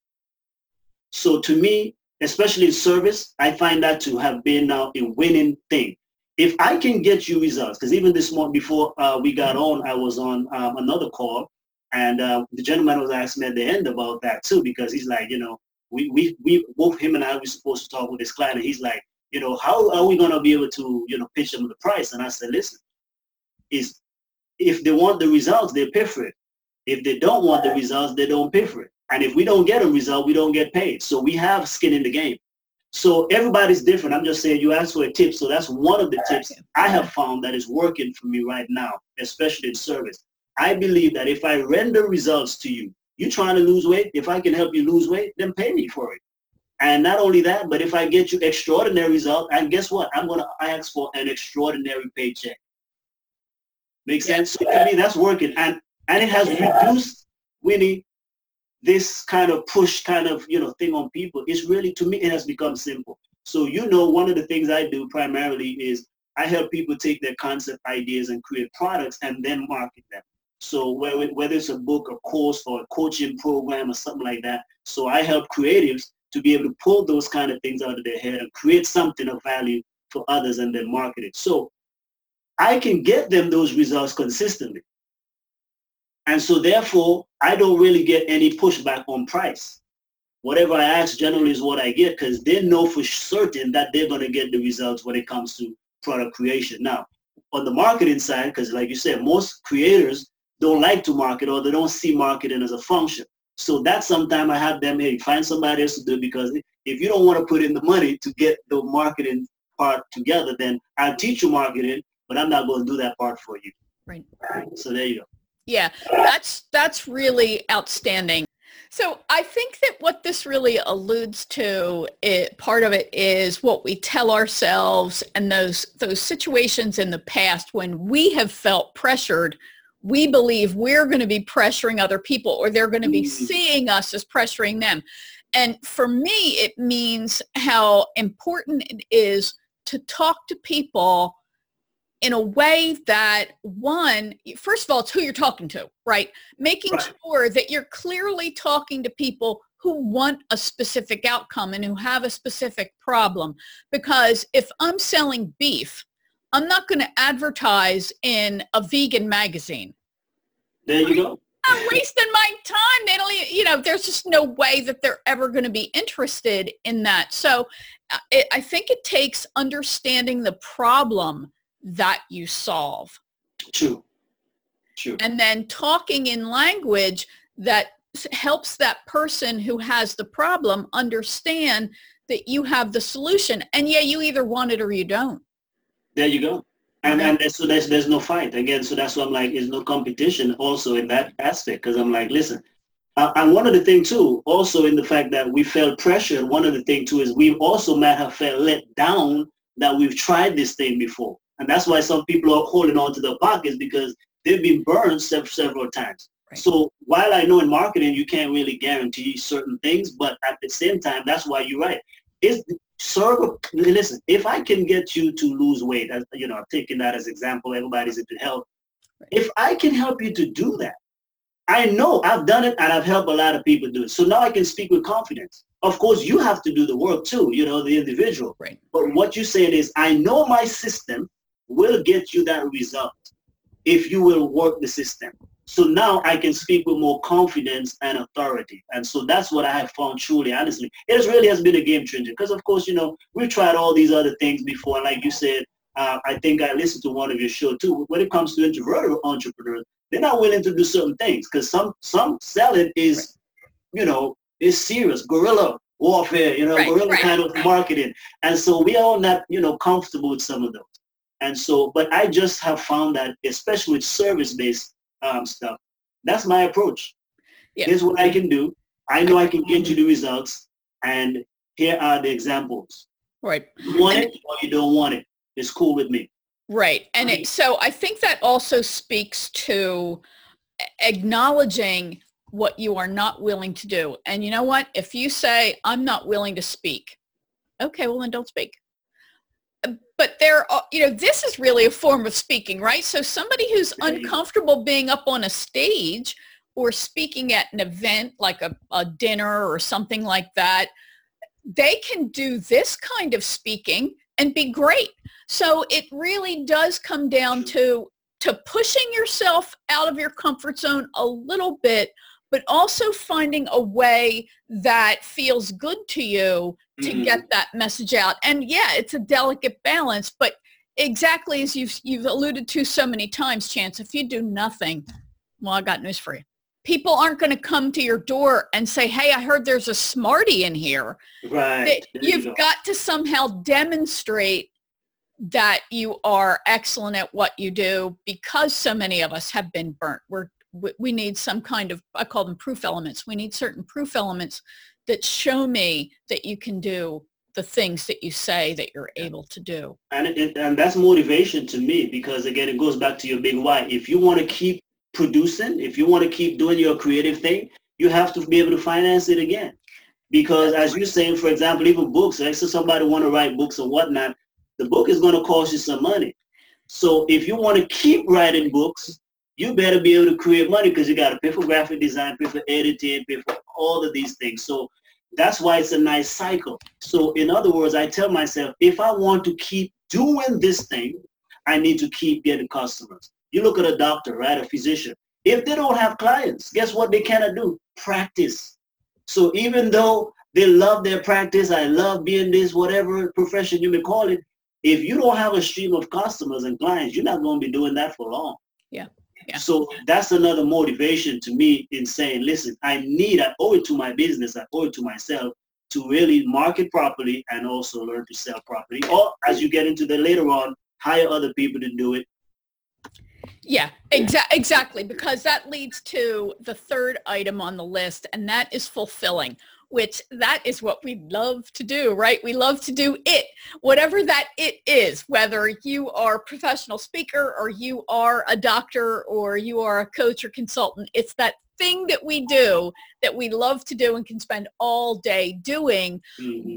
So to me, especially in service, I find that to have been now a winning thing. If I can get you results, because even this morning before we got on, I was on another call. And the gentleman was asking me at the end about that too, because he's like, you know, we both him and I were supposed to talk with this client, and he's like, you know, how are we going to be able to, you know, pitch them the price? And I said, listen, is if they want the results, they pay for it. If they don't want the results, they don't pay for it. And if we don't get a result, we don't get paid. So we have skin in the game. So everybody's different. I'm just saying you asked for a tip. So that's one of the tips I have found that is working for me right now, especially in service. I believe that if I render results to you, you're trying to lose weight, if I can help you lose weight, then pay me for it. And not only that, but if I get you extraordinary results, and guess what? I'm going to ask for an extraordinary paycheck. Make sense? So to me, that's working. And it has reduced, Winnie, this kind of push kind of, you know, thing on people. It's really, to me, it has become simple. So, you know, one of the things I do primarily is I help people take their concept ideas and create products and then market them. So whether it's a book, a course, or a coaching program or something like that. So I help creatives to be able to pull those kind of things out of their head and create something of value for others and then market it. So I can get them those results consistently. And so therefore, I don't really get any pushback on price. Whatever I ask generally is what I get, because they know for certain that they're going to get the results when it comes to product creation. Now, on the marketing side, because like you said, most creators don't like to market, or they don't see marketing as a function. So that's sometimes I have them, hey, find somebody else to do it, because if you don't want to put in the money to get the marketing part together, then I'll teach you marketing, but I'm not going to do that part for you. Right. So there you go. Yeah, that's really outstanding. So I think that what this really alludes to, part of it is what we tell ourselves, and those situations in the past when we have felt pressured. We believe we're going to be pressuring other people, or they're going to be seeing us as pressuring them. And for me, it means how important it is to talk to people in a way that, one, first of all, it's who you're talking to, right? Making sure that you're clearly talking to people who want a specific outcome and who have a specific problem. Because if I'm selling beef, I'm not going to advertise in a vegan magazine. There you go. I'm wasting my time. They don't even, you know, there's just no way that they're ever going to be interested in that. So I think it takes understanding the problem that you solve. True. And then talking in language that helps that person who has the problem understand that you have the solution. And yeah, you either want it or you don't. There you go. And so there's no fight. Again, so that's why I'm like, there's no competition also in that aspect, because I'm like, listen. And one of the things, too, also in the fact that we felt pressured, one of the things, too, is we also might have felt let down that we've tried this thing before. And that's why some people are holding on to their pockets, because they've been burned several times. Right. So while I know in marketing you can't really guarantee certain things, but at the same time, that's why you're right. It's Circle, listen, if I can get you to lose weight, as, you know, I'm taking that as example, everybody's into health. Right. If I can help you to do that, I know I've done it and I've helped a lot of people do it. So now I can speak with confidence. Of course, you have to do the work too, you know, the individual. Right. But what you said is, I know my system will get you that result if you will work the system. So now I can speak with more confidence and authority. And so that's what I have found truly, honestly. It really has been a game changer because, of course, you know, we've tried all these other things before. And like you said, I think I listened to one of your show too. When it comes to introverted entrepreneurs, they're not willing to do certain things because some selling is, you know, is serious, guerrilla warfare, you know, guerrilla kind of marketing. And so we are all not, you know, comfortable with some of those. And so, but I just have found that, especially with service-based stuff, that's my approach. Yeah. Here's what I can do. I know I can get you the results, and here are the examples. Right. You want it or you don't want it. It's cool with me. Right. And so I think that also speaks to acknowledging what you are not willing to do. And you know what? If you say, I'm not willing to speak, okay, well then don't speak. But there are, you know, this is really a form of speaking, right? So somebody who's uncomfortable being up on a stage or speaking at an event like a dinner or something like that, they can do this kind of speaking and be great. So it really does come down to pushing yourself out of your comfort zone a little bit, but also finding a way that feels good to you to get that message out. And yeah, it's a delicate balance, but exactly as you've alluded to so many times, Chance, if you do nothing, well, I got news for you. People aren't going to come to your door and say, hey, I heard there's a smarty in here. Right. You've got to somehow demonstrate that you are excellent at what you do because so many of us have been burnt. We need some kind of, I call them proof elements. We need certain proof elements that show me that you can do the things that you say that you're able to do. And that's motivation to me because, again, it goes back to your big why. If you want to keep producing, if you want to keep doing your creative thing, you have to be able to finance it again. Because as you're saying, for example, even books, right? So somebody want to write books or whatnot, the book is going to cost you some money. So if you want to keep writing books, you better be able to create money because you got to pay for graphic design, pay for editing, pay for all of these things. So that's why it's a nice cycle. So in other words, I tell myself, if I want to keep doing this thing, I need to keep getting customers. You look at a doctor, right, a physician. If they don't have clients, guess what they cannot do? Practice. So even though they love their practice, I love being this, whatever profession you may call it, if you don't have a stream of customers and clients, you're not going to be doing that for long. Yeah. Yeah. So that's another motivation to me in saying, listen, I owe it to my business, I owe it to myself to really market properly and also learn to sell properly. Or as you get into the later on, hire other people to do it. Yeah, exactly. Because that leads to the third item on the list, and that is fulfilling, which that is what we love to do, right? We love to do it, whatever that it is, whether you are a professional speaker or you are a doctor or you are a coach or consultant. It's that thing that we do that we love to do and can spend all day doing,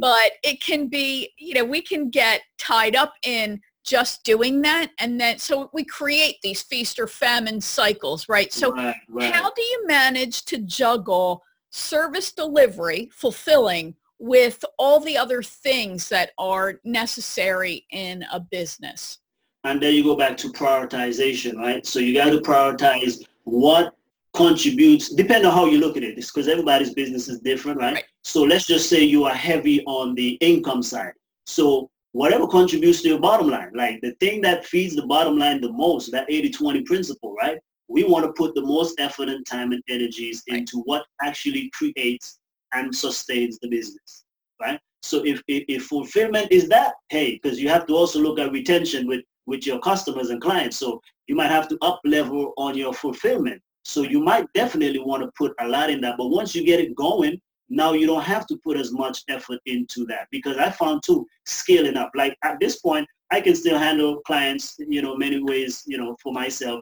but it can be, you know, we can get tied up in just doing that. And then, so we create these feast or famine cycles, right? So how do you manage to juggle service delivery, fulfilling, with all the other things that are necessary in a business? And then you go back to prioritization, right? So you got to prioritize what contributes, depending on how you look at it, because everybody's business is different, right? So let's just say you are heavy on the income side. So whatever contributes to your bottom line, like the thing that feeds the bottom line the most, that 80-20 principle, right? We want to put the most effort and time and energies into what actually creates and sustains the business, right? So if fulfillment is that, hey, because you have to also look at retention with your customers and clients. So you might have to up level on your fulfillment. So you might definitely want to put a lot in that. But once you get it going, now you don't have to put as much effort into that, because I found too, scaling up. Like at this point, I can still handle clients, you know, many ways, you know, for myself.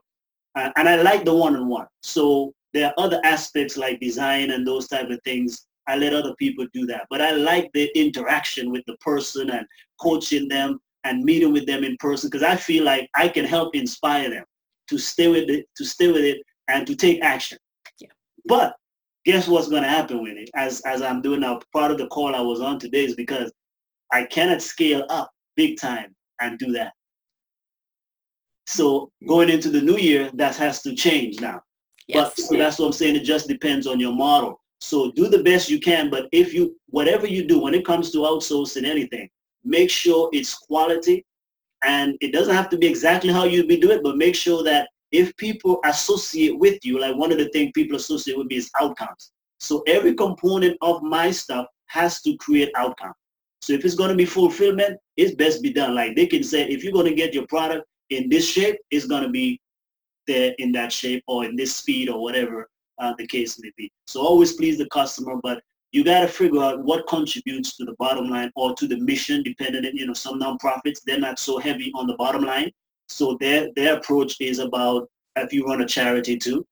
And I like the one-on-one. So there are other aspects like design and those type of things I let other people do that. But I like the interaction with the person and coaching them and meeting with them in person, because I feel like I can help inspire them to stay with it and to take action. Yeah. But guess what's going to happen with it? As I'm doing now, part of the call I was on today is because I cannot scale up big time and do that. So going into the new year, that has to change now. Yes. But so that's what I'm saying. It just depends on your model. So do the best you can. But if you, whatever you do, when it comes to outsourcing anything, make sure it's quality. And it doesn't have to be exactly how you'd be doing it, but make sure that if people associate with you, like one of the things people associate with me is outcomes. So every component of my stuff has to create outcome. So if it's going to be fulfillment, it's best be done. Like they can say, if you're going to get your product in this shape, it's going to be there in that shape or in this speed or whatever the case may be. So always please the customer, but you got to figure out what contributes to the bottom line or to the mission, depending on, some nonprofits, they're not so heavy on the bottom line. So their approach is about, if you run a charity too,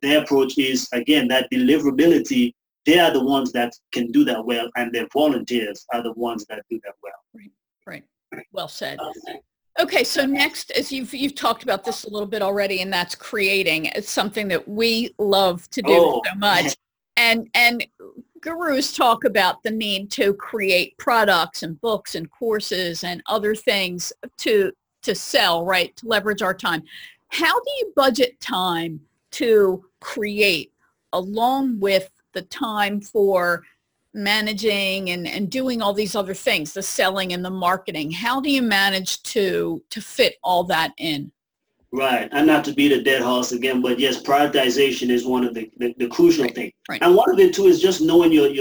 their approach is, again, that deliverability. They are the ones that can do that well, and their volunteers are the ones that do that well. Right. Well said. Okay, so next, as you've talked about this a little bit already, and that's creating. It's something that we love to do so much. And gurus talk about the need to create products and books and courses and other things to sell, right? To leverage our time. How do you budget time to create along with the time for managing and doing all these other things, the selling and the marketing? How do you manage to fit all that in? Right. And not to beat a dead horse again, but yes, prioritization is one of the crucial things. Right. And one of it too is just knowing your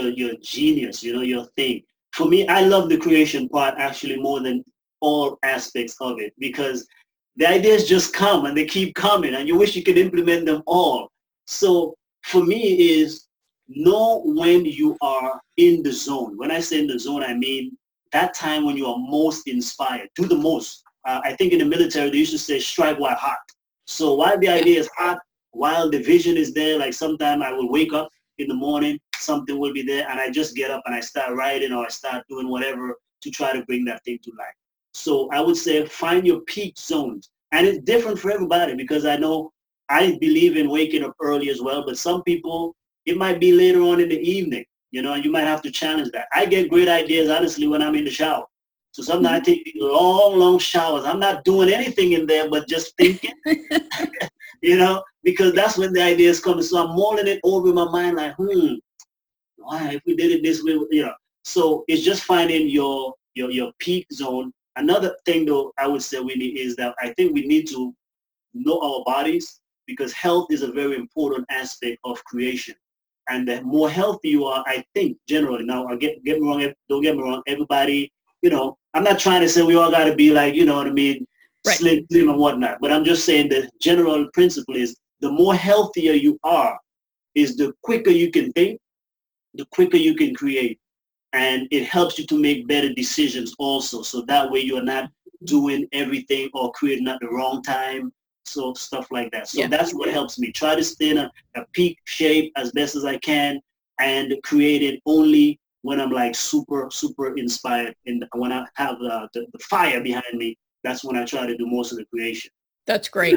genius, your thing. For me, I love the creation part actually more than all aspects of it, because the ideas just come and they keep coming and you wish you could implement them all. So for me is, know when you are in the zone. When I say in the zone, I mean that time when you are most inspired. Do the most. I think in the military, they used to say, strike while hot. So while the idea is hot, while the vision is there, like sometime I will wake up in the morning, something will be there, and I just get up and I start writing or I start doing whatever to try to bring that thing to life. So I would say find your peak zones. And it's different for everybody, because I believe in waking up early as well, but some people, it might be later on in the evening, and you might have to challenge that. I get great ideas, honestly, when I'm in the shower. So sometimes I take long showers. I'm not doing anything in there but just thinking, because that's when the ideas come. So I'm mulling it over in my mind like, why, if we did it this way, So it's just finding your peak zone. Another thing, though, I would say, Winnie, is that I think we need to know our bodies, because health is a very important aspect of creation. And the more healthy you are, I think, generally, now, don't get me wrong, everybody, I'm not trying to say we all got to be like, right, slim and whatnot, but I'm just saying the general principle is the more healthier you are, is the quicker you can think, the quicker you can create. And it helps you to make better decisions also. So that way you're not doing everything or creating at the wrong time. So stuff like that. So that's what helps me. Try to stay in a peak shape as best as I can, and create it only when I'm like super, super inspired. And when I have the fire behind me, that's when I try to do most of the creation. That's great.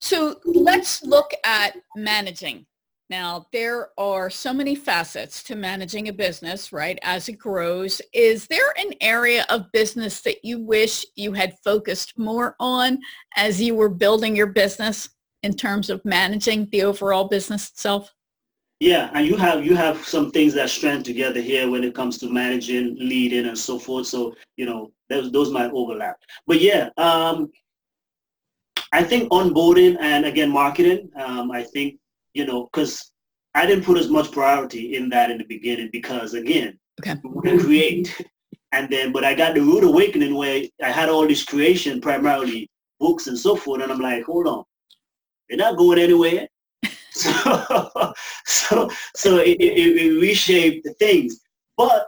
So let's look at managing. Now, there are so many facets to managing a business, right, as it grows. Is there an area of business that you wish you had focused more on as you were building your business in terms of managing the overall business itself? Yeah, and you have some things that strand together here when it comes to managing, leading, and so forth. So, those might overlap. But, I think onboarding and, again, marketing, I think, because I didn't put as much priority in that in the beginning because, again, we want to create. And then, but I got the rude awakening where I had all this creation, primarily books and so forth. And I'm like, hold on, they're not going anywhere. So it reshaped the things. But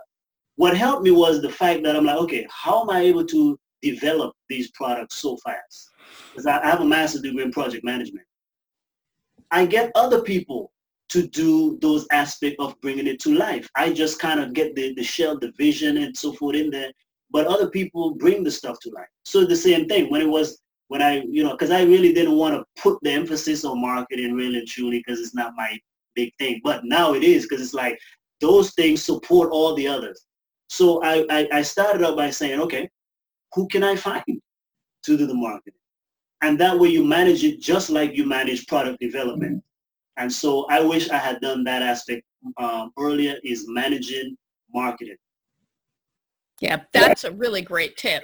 what helped me was the fact that I'm like, okay, how am I able to develop these products so fast? Because I have a master's degree in project management. I get other people to do those aspects of bringing it to life. I just kind of get the shell, the vision and so forth in there, but other people bring the stuff to life. So the same thing when it was, when I, you know, because I really didn't want to put the emphasis on marketing really truly because it's not my big thing, but now it is because it's like those things support all the others. So I started out by saying, okay, who can I find to do the marketing? And that way you manage it just like you manage product development. Mm-hmm. And so I wish I had done that aspect earlier, is managing marketing. Yeah, that's a really great tip,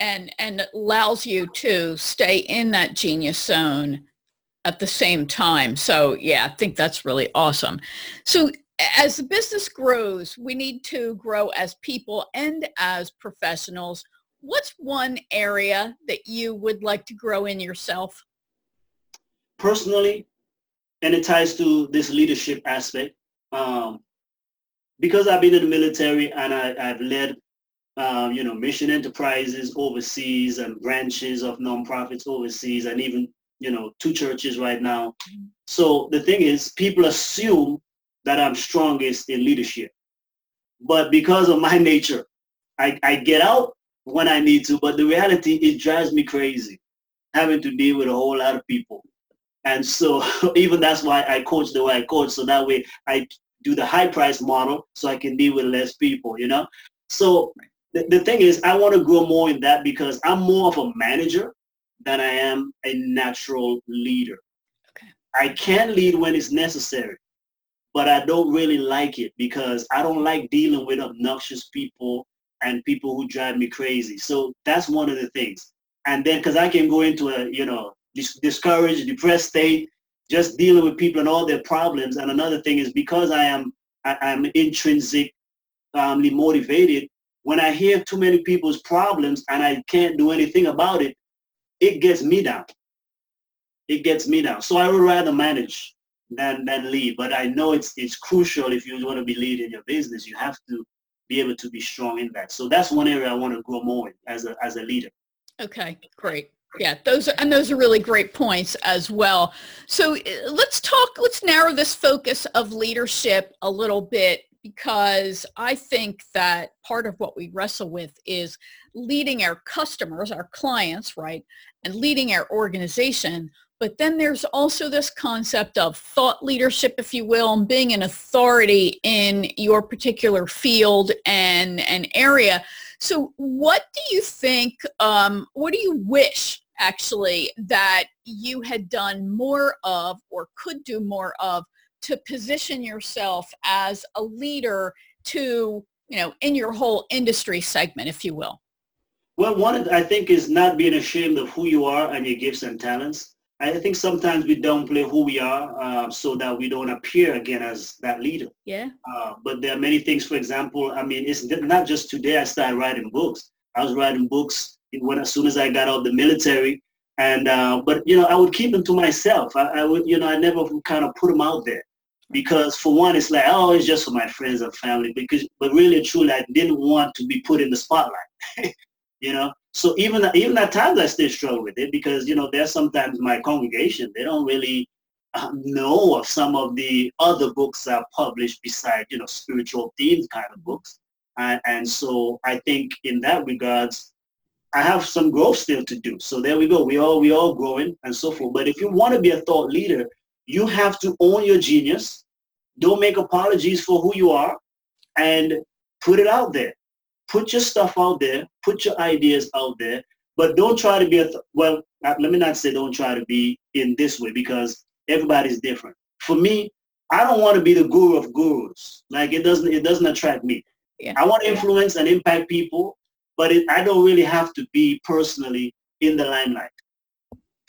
and allows you to stay in that genius zone at the same time. So yeah, I think that's really awesome. So as the business grows, we need to grow as people and as professionals. What's one area that you would like to grow in yourself? Personally, and it ties to this leadership aspect, because I've been in the military and I've led, you know, mission enterprises overseas and branches of nonprofits overseas and even, you know, 2 churches right now. So the thing is, people assume that I'm strongest in leadership, but because of my nature, I get out when I need to, but the reality, it drives me crazy having to deal with a whole lot of people. And so even that's why I coach the way I coach. So that way I do the high price model so I can deal with less people, you know? So the thing is, I want to grow more in that because I'm more of a manager than I am a natural leader. Okay. I can lead when it's necessary, but I don't really like it because I don't like dealing with obnoxious people and people who drive me crazy. So that's one of the things. And then, because I can go into a, you know, discouraged, depressed state, just dealing with people and all their problems. And another thing is because I'm intrinsically motivated, when I hear too many people's problems and I can't do anything about it, it gets me down. It gets me down. So I would rather manage than lead. But I know it's crucial if you want to be leading your business, you have to be able to be strong in that. So that's one area I want to grow more in as a leader. Okay, great. Yeah, those are really great points as well. So let's narrow this focus of leadership a little bit, because I think that part of what we wrestle with is leading our customers, our clients, right, and leading our organization. But then there's also this concept of thought leadership, if you will, and being an authority in your particular field and an area. So what do you think, what do you wish actually that you had done more of or could do more of to position yourself as a leader to, you know, in your whole industry segment, if you will? Well, one, I think, is not being ashamed of who you are and your gifts and talents. I think sometimes we downplay who we are so that we don't appear again as that leader. Yeah. But there are many things. For example, I mean, it's not just today I started writing books. I was writing books as soon as I got out of the military. And, but, you know, I would keep them to myself. I would, you know, I never kind of put them out there because for one, it's like, oh, it's just for my friends and family. But really, truly, I didn't want to be put in the spotlight, you know. So even at times I still struggle with it because, you know, there's sometimes my congregation, they don't really know of some of the other books I've published besides, you know, spiritual themes kind of books. And so I think in that regards, I have some growth still to do. So there we go. We all growing and so forth. But if you want to be a thought leader, you have to own your genius. Don't make apologies for who you are and put it out there. Put your stuff out there, put your ideas out there, but don't try to be let me not say don't try to be in this way because everybody's different. For me, I don't want to be the guru of gurus. Like it doesn't attract me. Yeah. I want to influence and impact people, but I don't really have to be personally in the limelight.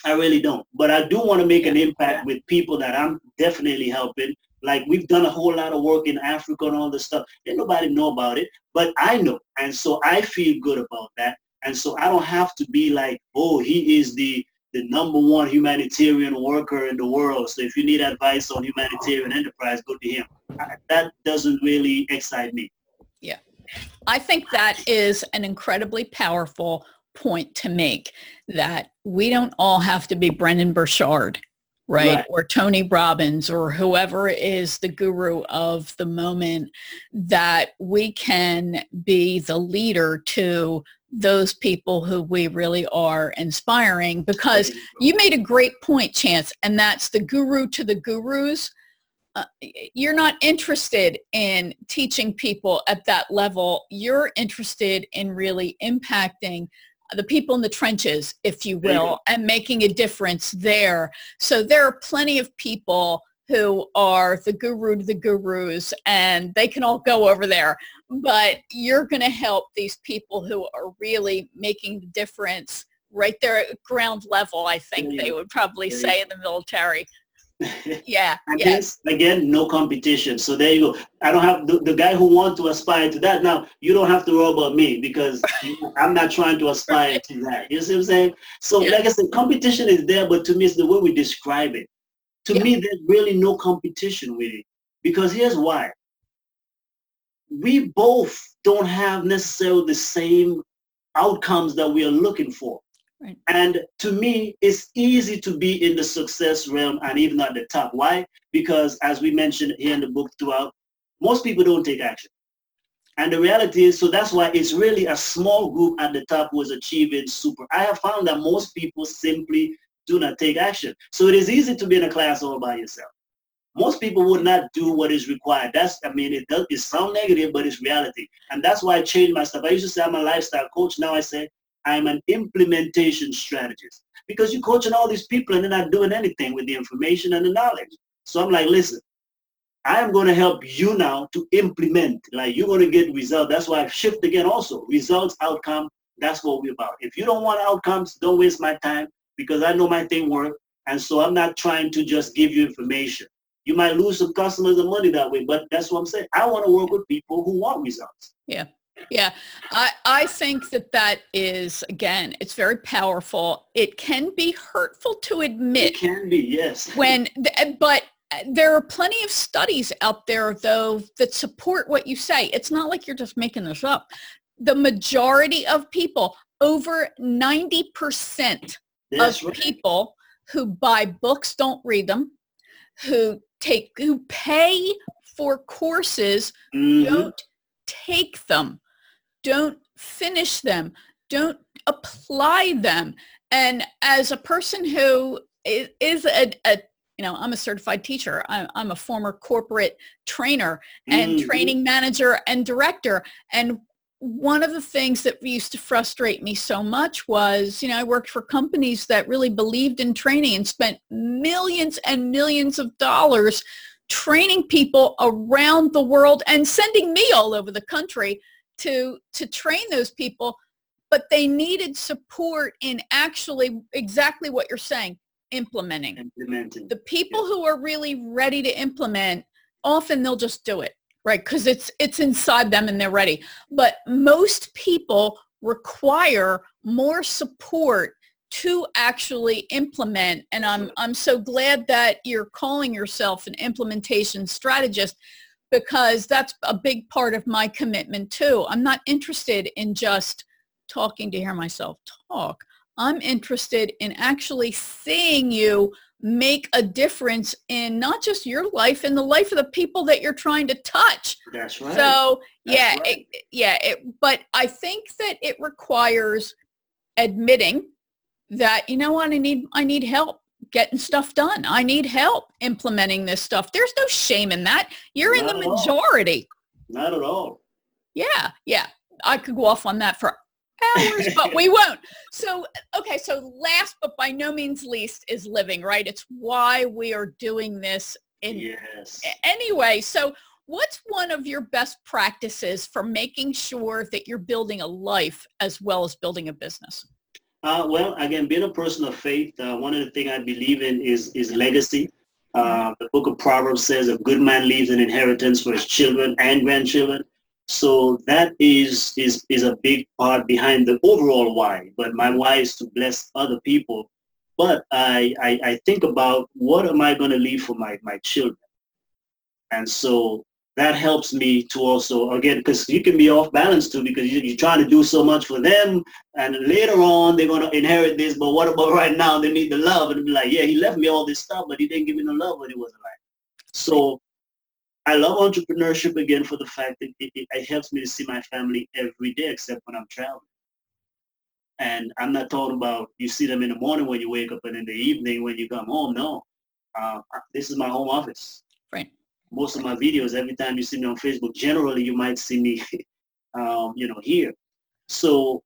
I really don't. But I do want to make an impact with people that I'm definitely helping. Like we've done a whole lot of work in Africa and all this stuff. Ain't nobody know about it, but I know. And so I feel good about that. And so I don't have to be like, oh, he is the #1 humanitarian worker in the world. So if you need advice on humanitarian enterprise, go to him. That doesn't really excite me. Yeah. I think that is an incredibly powerful point to make, that we don't all have to be Brendon Burchard. right? Or Tony Robbins or whoever is the guru of the moment, that we can be the leader to those people who we really are inspiring. Because you made a great point, Chance, and that's the guru to the gurus. You're not interested in teaching people at that level. You're interested in really impacting the people in the trenches, if you will, and making a difference there. So there are plenty of people who are the guru to the gurus, and they can all go over there. But you're going to help these people who are really making the difference right there at ground level, I think they would probably say in the military. Again, no competition. So there you go. I don't have the guy who wants to aspire to that. Now, you don't have to worry about me because I'm not trying to aspire to that. You see what I'm saying? So like I said, competition is there, but to me, it's the way we describe it. To me, there's really no competition with it, because here's why. We both don't have necessarily the same outcomes that we are looking for. Right. And to me, it's easy to be in the success realm and even at the top. Why? Because as we mentioned here in the book throughout, most people don't take action. And the reality is, so that's why it's really a small group at the top who is achieving super. I have found that most people simply do not take action. So it is easy to be in a class all by yourself. Most people would not do what is required. It sounds negative, but it's reality. And that's why I changed my stuff. I used to say I'm a lifestyle coach. Now I say I'm an implementation strategist, because you're coaching all these people and they're not doing anything with the information and the knowledge. So I'm like, listen, I'm going to help you now to implement. Like, you're going to get results. That's why I shift again also. Results, outcome, that's what we're about. If you don't want outcomes, don't waste my time, because I know my thing works. And so I'm not trying to just give you information. You might lose some customers and money that way, but that's what I'm saying. I want to work with people who want results. Yeah. Yeah. I think that is, again, it's very powerful. It can be hurtful to admit. It can be, yes. But there are plenty of studies out there, though, that support what you say. It's not like you're just making this up. The majority of people, over 90% of people who buy books, don't read them, who pay for courses, don't take them, don't finish them, don't apply them. And as a person who is I'm a certified teacher, I'm a former corporate trainer and training manager and director. And one of the things that used to frustrate me so much was, I worked for companies that really believed in training and spent millions and millions of dollars training people around the world and sending me all over the country to train those people. But they needed support in actually exactly what you're saying, implementing. The people who are really ready to implement, often they'll just do it. Right, because it's inside them and they're ready. But most people require more support to actually implement. And I'm so glad that you're calling yourself an implementation strategist, because that's a big part of my commitment too. I'm not interested in just talking to hear myself talk. I'm interested in actually seeing you make a difference in not just your life, in the life of the people that you're trying to touch. That's right. So but I think that it requires admitting that, I need help getting stuff done. I need help implementing this stuff. There's no shame in that. You're in the majority. Not at all. Yeah. Yeah. I could go off on that for hours, but we won't. So, okay. So last, but by no means least, is living, right? It's why we are doing this anyway. So what's one of your best practices for making sure that you're building a life as well as building a business? Well, again, being a person of faith, one of the things I believe in is legacy. The book of Proverbs says a good man leaves an inheritance for his children and grandchildren. So that is a big part behind the overall why. But my why is to bless other people. But I think about, what am I going to leave for my children? And so that helps me to also, again, because you can be off balance too, because you're trying to do so much for them, and later on they're going to inherit this, but what about right now? They need the love, and be like, yeah, he left me all this stuff, but he didn't give me no love when he wasn't right. So I love entrepreneurship, again, for the fact that it helps me to see my family every day except when I'm traveling. And I'm not talking about you see them in the morning when you wake up and in the evening when you come home. No. This is my home office. Right. Most of my videos, every time you see me on Facebook, generally you might see me, here. So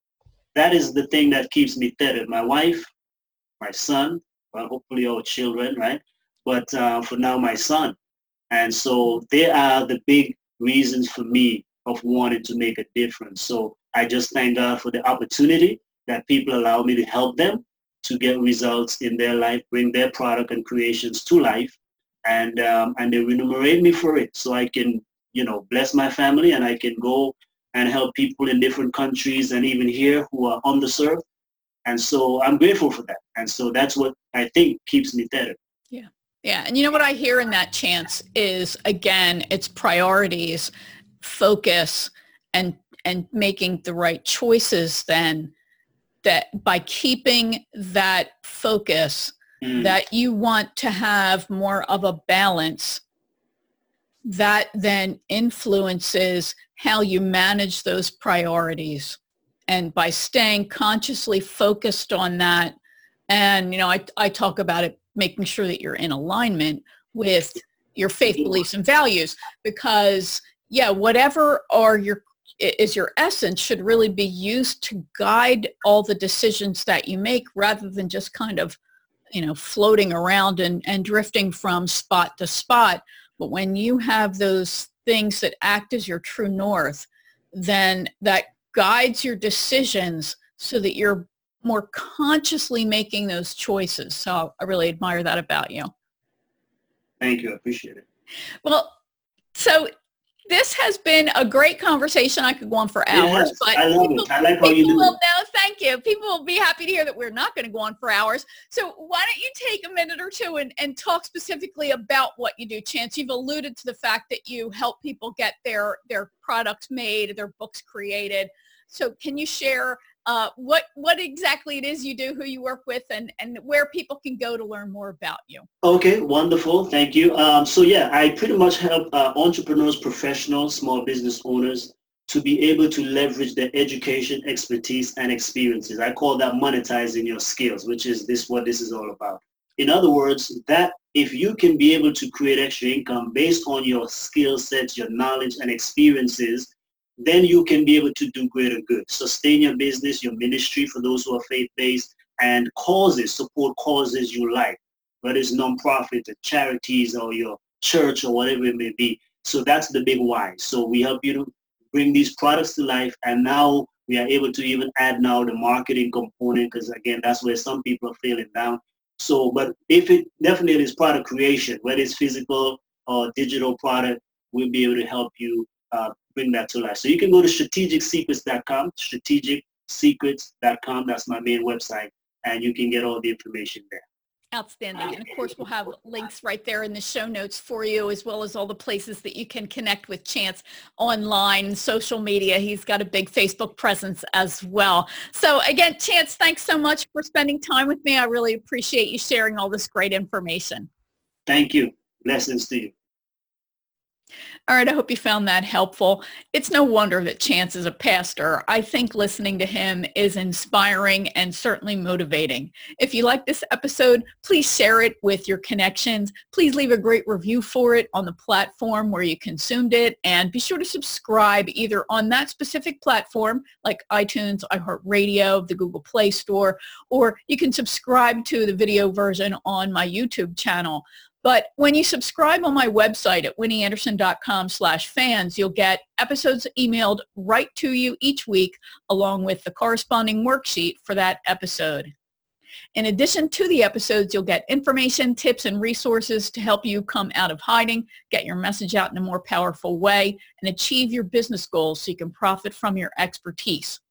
that is the thing that keeps me tethered. My wife, my son, well, hopefully all children, right? But for now, my son. And so they are the big reasons for me of wanting to make a difference. So I just thank God for the opportunity that people allow me to help them to get results in their life, bring their product and creations to life, and they remunerate me for it. So I can, bless my family, and I can go and help people in different countries and even here who are underserved. And so I'm grateful for that. And so that's what I think keeps me tethered. Yeah. Yeah. And you know what I hear in that, Chance, is, again, it's priorities, focus, and making the right choices then, that by keeping that focus, that you want to have more of a balance, that then influences how you manage those priorities. And by staying consciously focused on that, and, I talk about it, making sure that you're in alignment with your faith, beliefs, and values, because, whatever are your essence should really be used to guide all the decisions that you make, rather than just kind of, floating around and drifting from spot to spot. But when you have those things that act as your true north, then that guides your decisions so that you're more consciously making those choices. So I really admire that about you. Thank you. I appreciate it. Well, so this has been a great conversation. I could go on for hours, but I love it. I like how you do it. Thank you. People will be happy to hear that we're not going to go on for hours. So why don't you take a minute or two and talk specifically about what you do, Chance? You've alluded to the fact that you help people get their products made, their books created. So can you share what exactly it is you do, who you work with, and where people can go to learn more about you? Okay, wonderful. Thank you. I pretty much help entrepreneurs, professionals, small business owners to be able to leverage their education, expertise, and experiences. I call that monetizing your skills, which is what this is all about. In other words, that if you can be able to create extra income based on your skill sets, your knowledge, and experiences, then you can be able to do greater good, sustain your business, your ministry for those who are faith-based, and support causes you like, whether it's nonprofits or charities or your church or whatever it may be. So that's the big why. So we help you to bring these products to life, and now we are able to even add now the marketing component, because again, that's where some people are failing down. So, but if it definitely is product creation, whether it's physical or digital product, we'll be able to help you bring that to life. So you can go to strategicsecrets.com, strategicsecrets.com. That's my main website, and you can get all the information there. Outstanding. And of course, we'll have links right there in the show notes for you, as well as all the places that you can connect with Chance online, social media. He's got a big Facebook presence as well. So again, Chance, thanks so much for spending time with me. I really appreciate you sharing all this great information. Thank you. Blessings to you. All right, I hope you found that helpful. It's no wonder that Chance is a pastor. I think listening to him is inspiring and certainly motivating. If you like this episode, please share it with your connections. Please leave a great review for it on the platform where you consumed it, and be sure to subscribe either on that specific platform like iTunes, iHeartRadio, the Google Play Store, or you can subscribe to the video version on my YouTube channel. But when you subscribe on my website at winnieanderson.com/fans, you'll get episodes emailed right to you each week, along with the corresponding worksheet for that episode. In addition to the episodes, you'll get information, tips, and resources to help you come out of hiding, get your message out in a more powerful way, and achieve your business goals so you can profit from your expertise.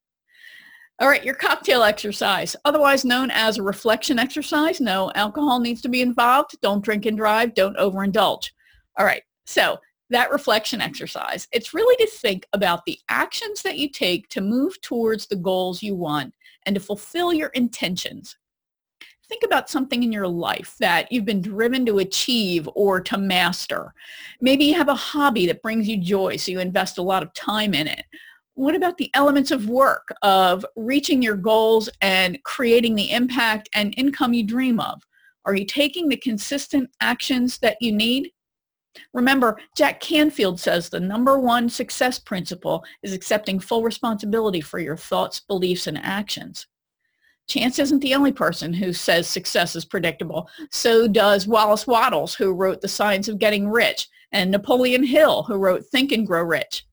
All right, your cocktail exercise, otherwise known as a reflection exercise. No alcohol needs to be involved. Don't drink and drive. Don't overindulge. All right, so that reflection exercise, it's really to think about the actions that you take to move towards the goals you want and to fulfill your intentions. Think about something in your life that you've been driven to achieve or to master. Maybe you have a hobby that brings you joy, so you invest a lot of time in it. What about the elements of work, of reaching your goals and creating the impact and income you dream of? Are you taking the consistent actions that you need? Remember, Jack Canfield says the #1 success principle is accepting full responsibility for your thoughts, beliefs, and actions. Chance isn't the only person who says success is predictable. So does Wallace Wattles, who wrote The Science of Getting Rich, and Napoleon Hill, who wrote Think and Grow Rich,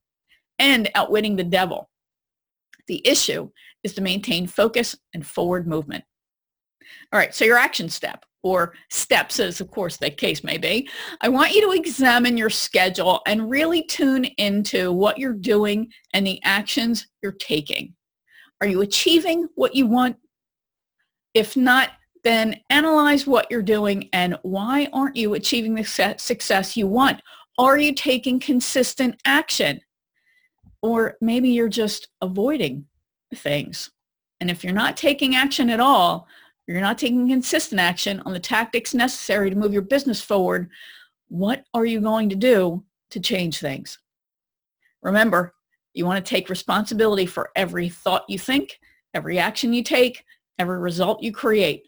and Outwitting the Devil. The issue is to maintain focus and forward movement. All right, so your action step, or steps as of course the case may be, I want you to examine your schedule and really tune into what you're doing and the actions you're taking. Are you achieving what you want? If not, then analyze what you're doing and why aren't you achieving the success you want? Are you taking consistent action? Or maybe you're just avoiding things. And if you're not taking action at all, you're not taking consistent action on the tactics necessary to move your business forward, what are you going to do to change things? Remember, you want to take responsibility for every thought you think, every action you take, every result you create.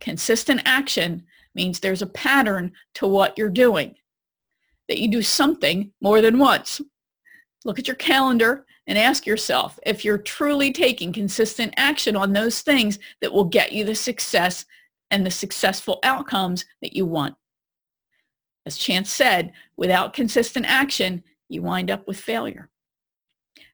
Consistent action means there's a pattern to what you're doing, that you do something more than once. Look at your calendar and ask yourself if you're truly taking consistent action on those things that will get you the success and the successful outcomes that you want. As Chance said, without consistent action, you wind up with failure.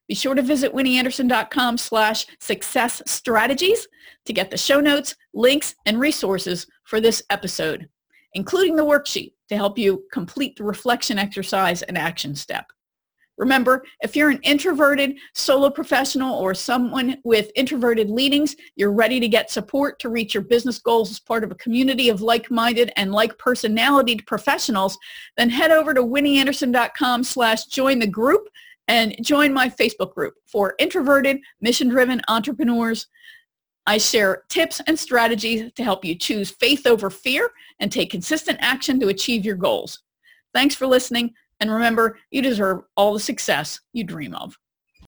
Be sure to visit winnieanderson.com/success strategies to get the show notes, links, and resources for this episode, including the worksheet to help you complete the reflection exercise and action step. Remember, if you're an introverted solo professional or someone with introverted leanings, you're ready to get support to reach your business goals as part of a community of like-minded and like-personality professionals, then head over to winnieanderson.com/join the group and join my Facebook group for introverted, mission-driven entrepreneurs. I share tips and strategies to help you choose faith over fear and take consistent action to achieve your goals. Thanks for listening, and remember, you deserve all the success you dream of.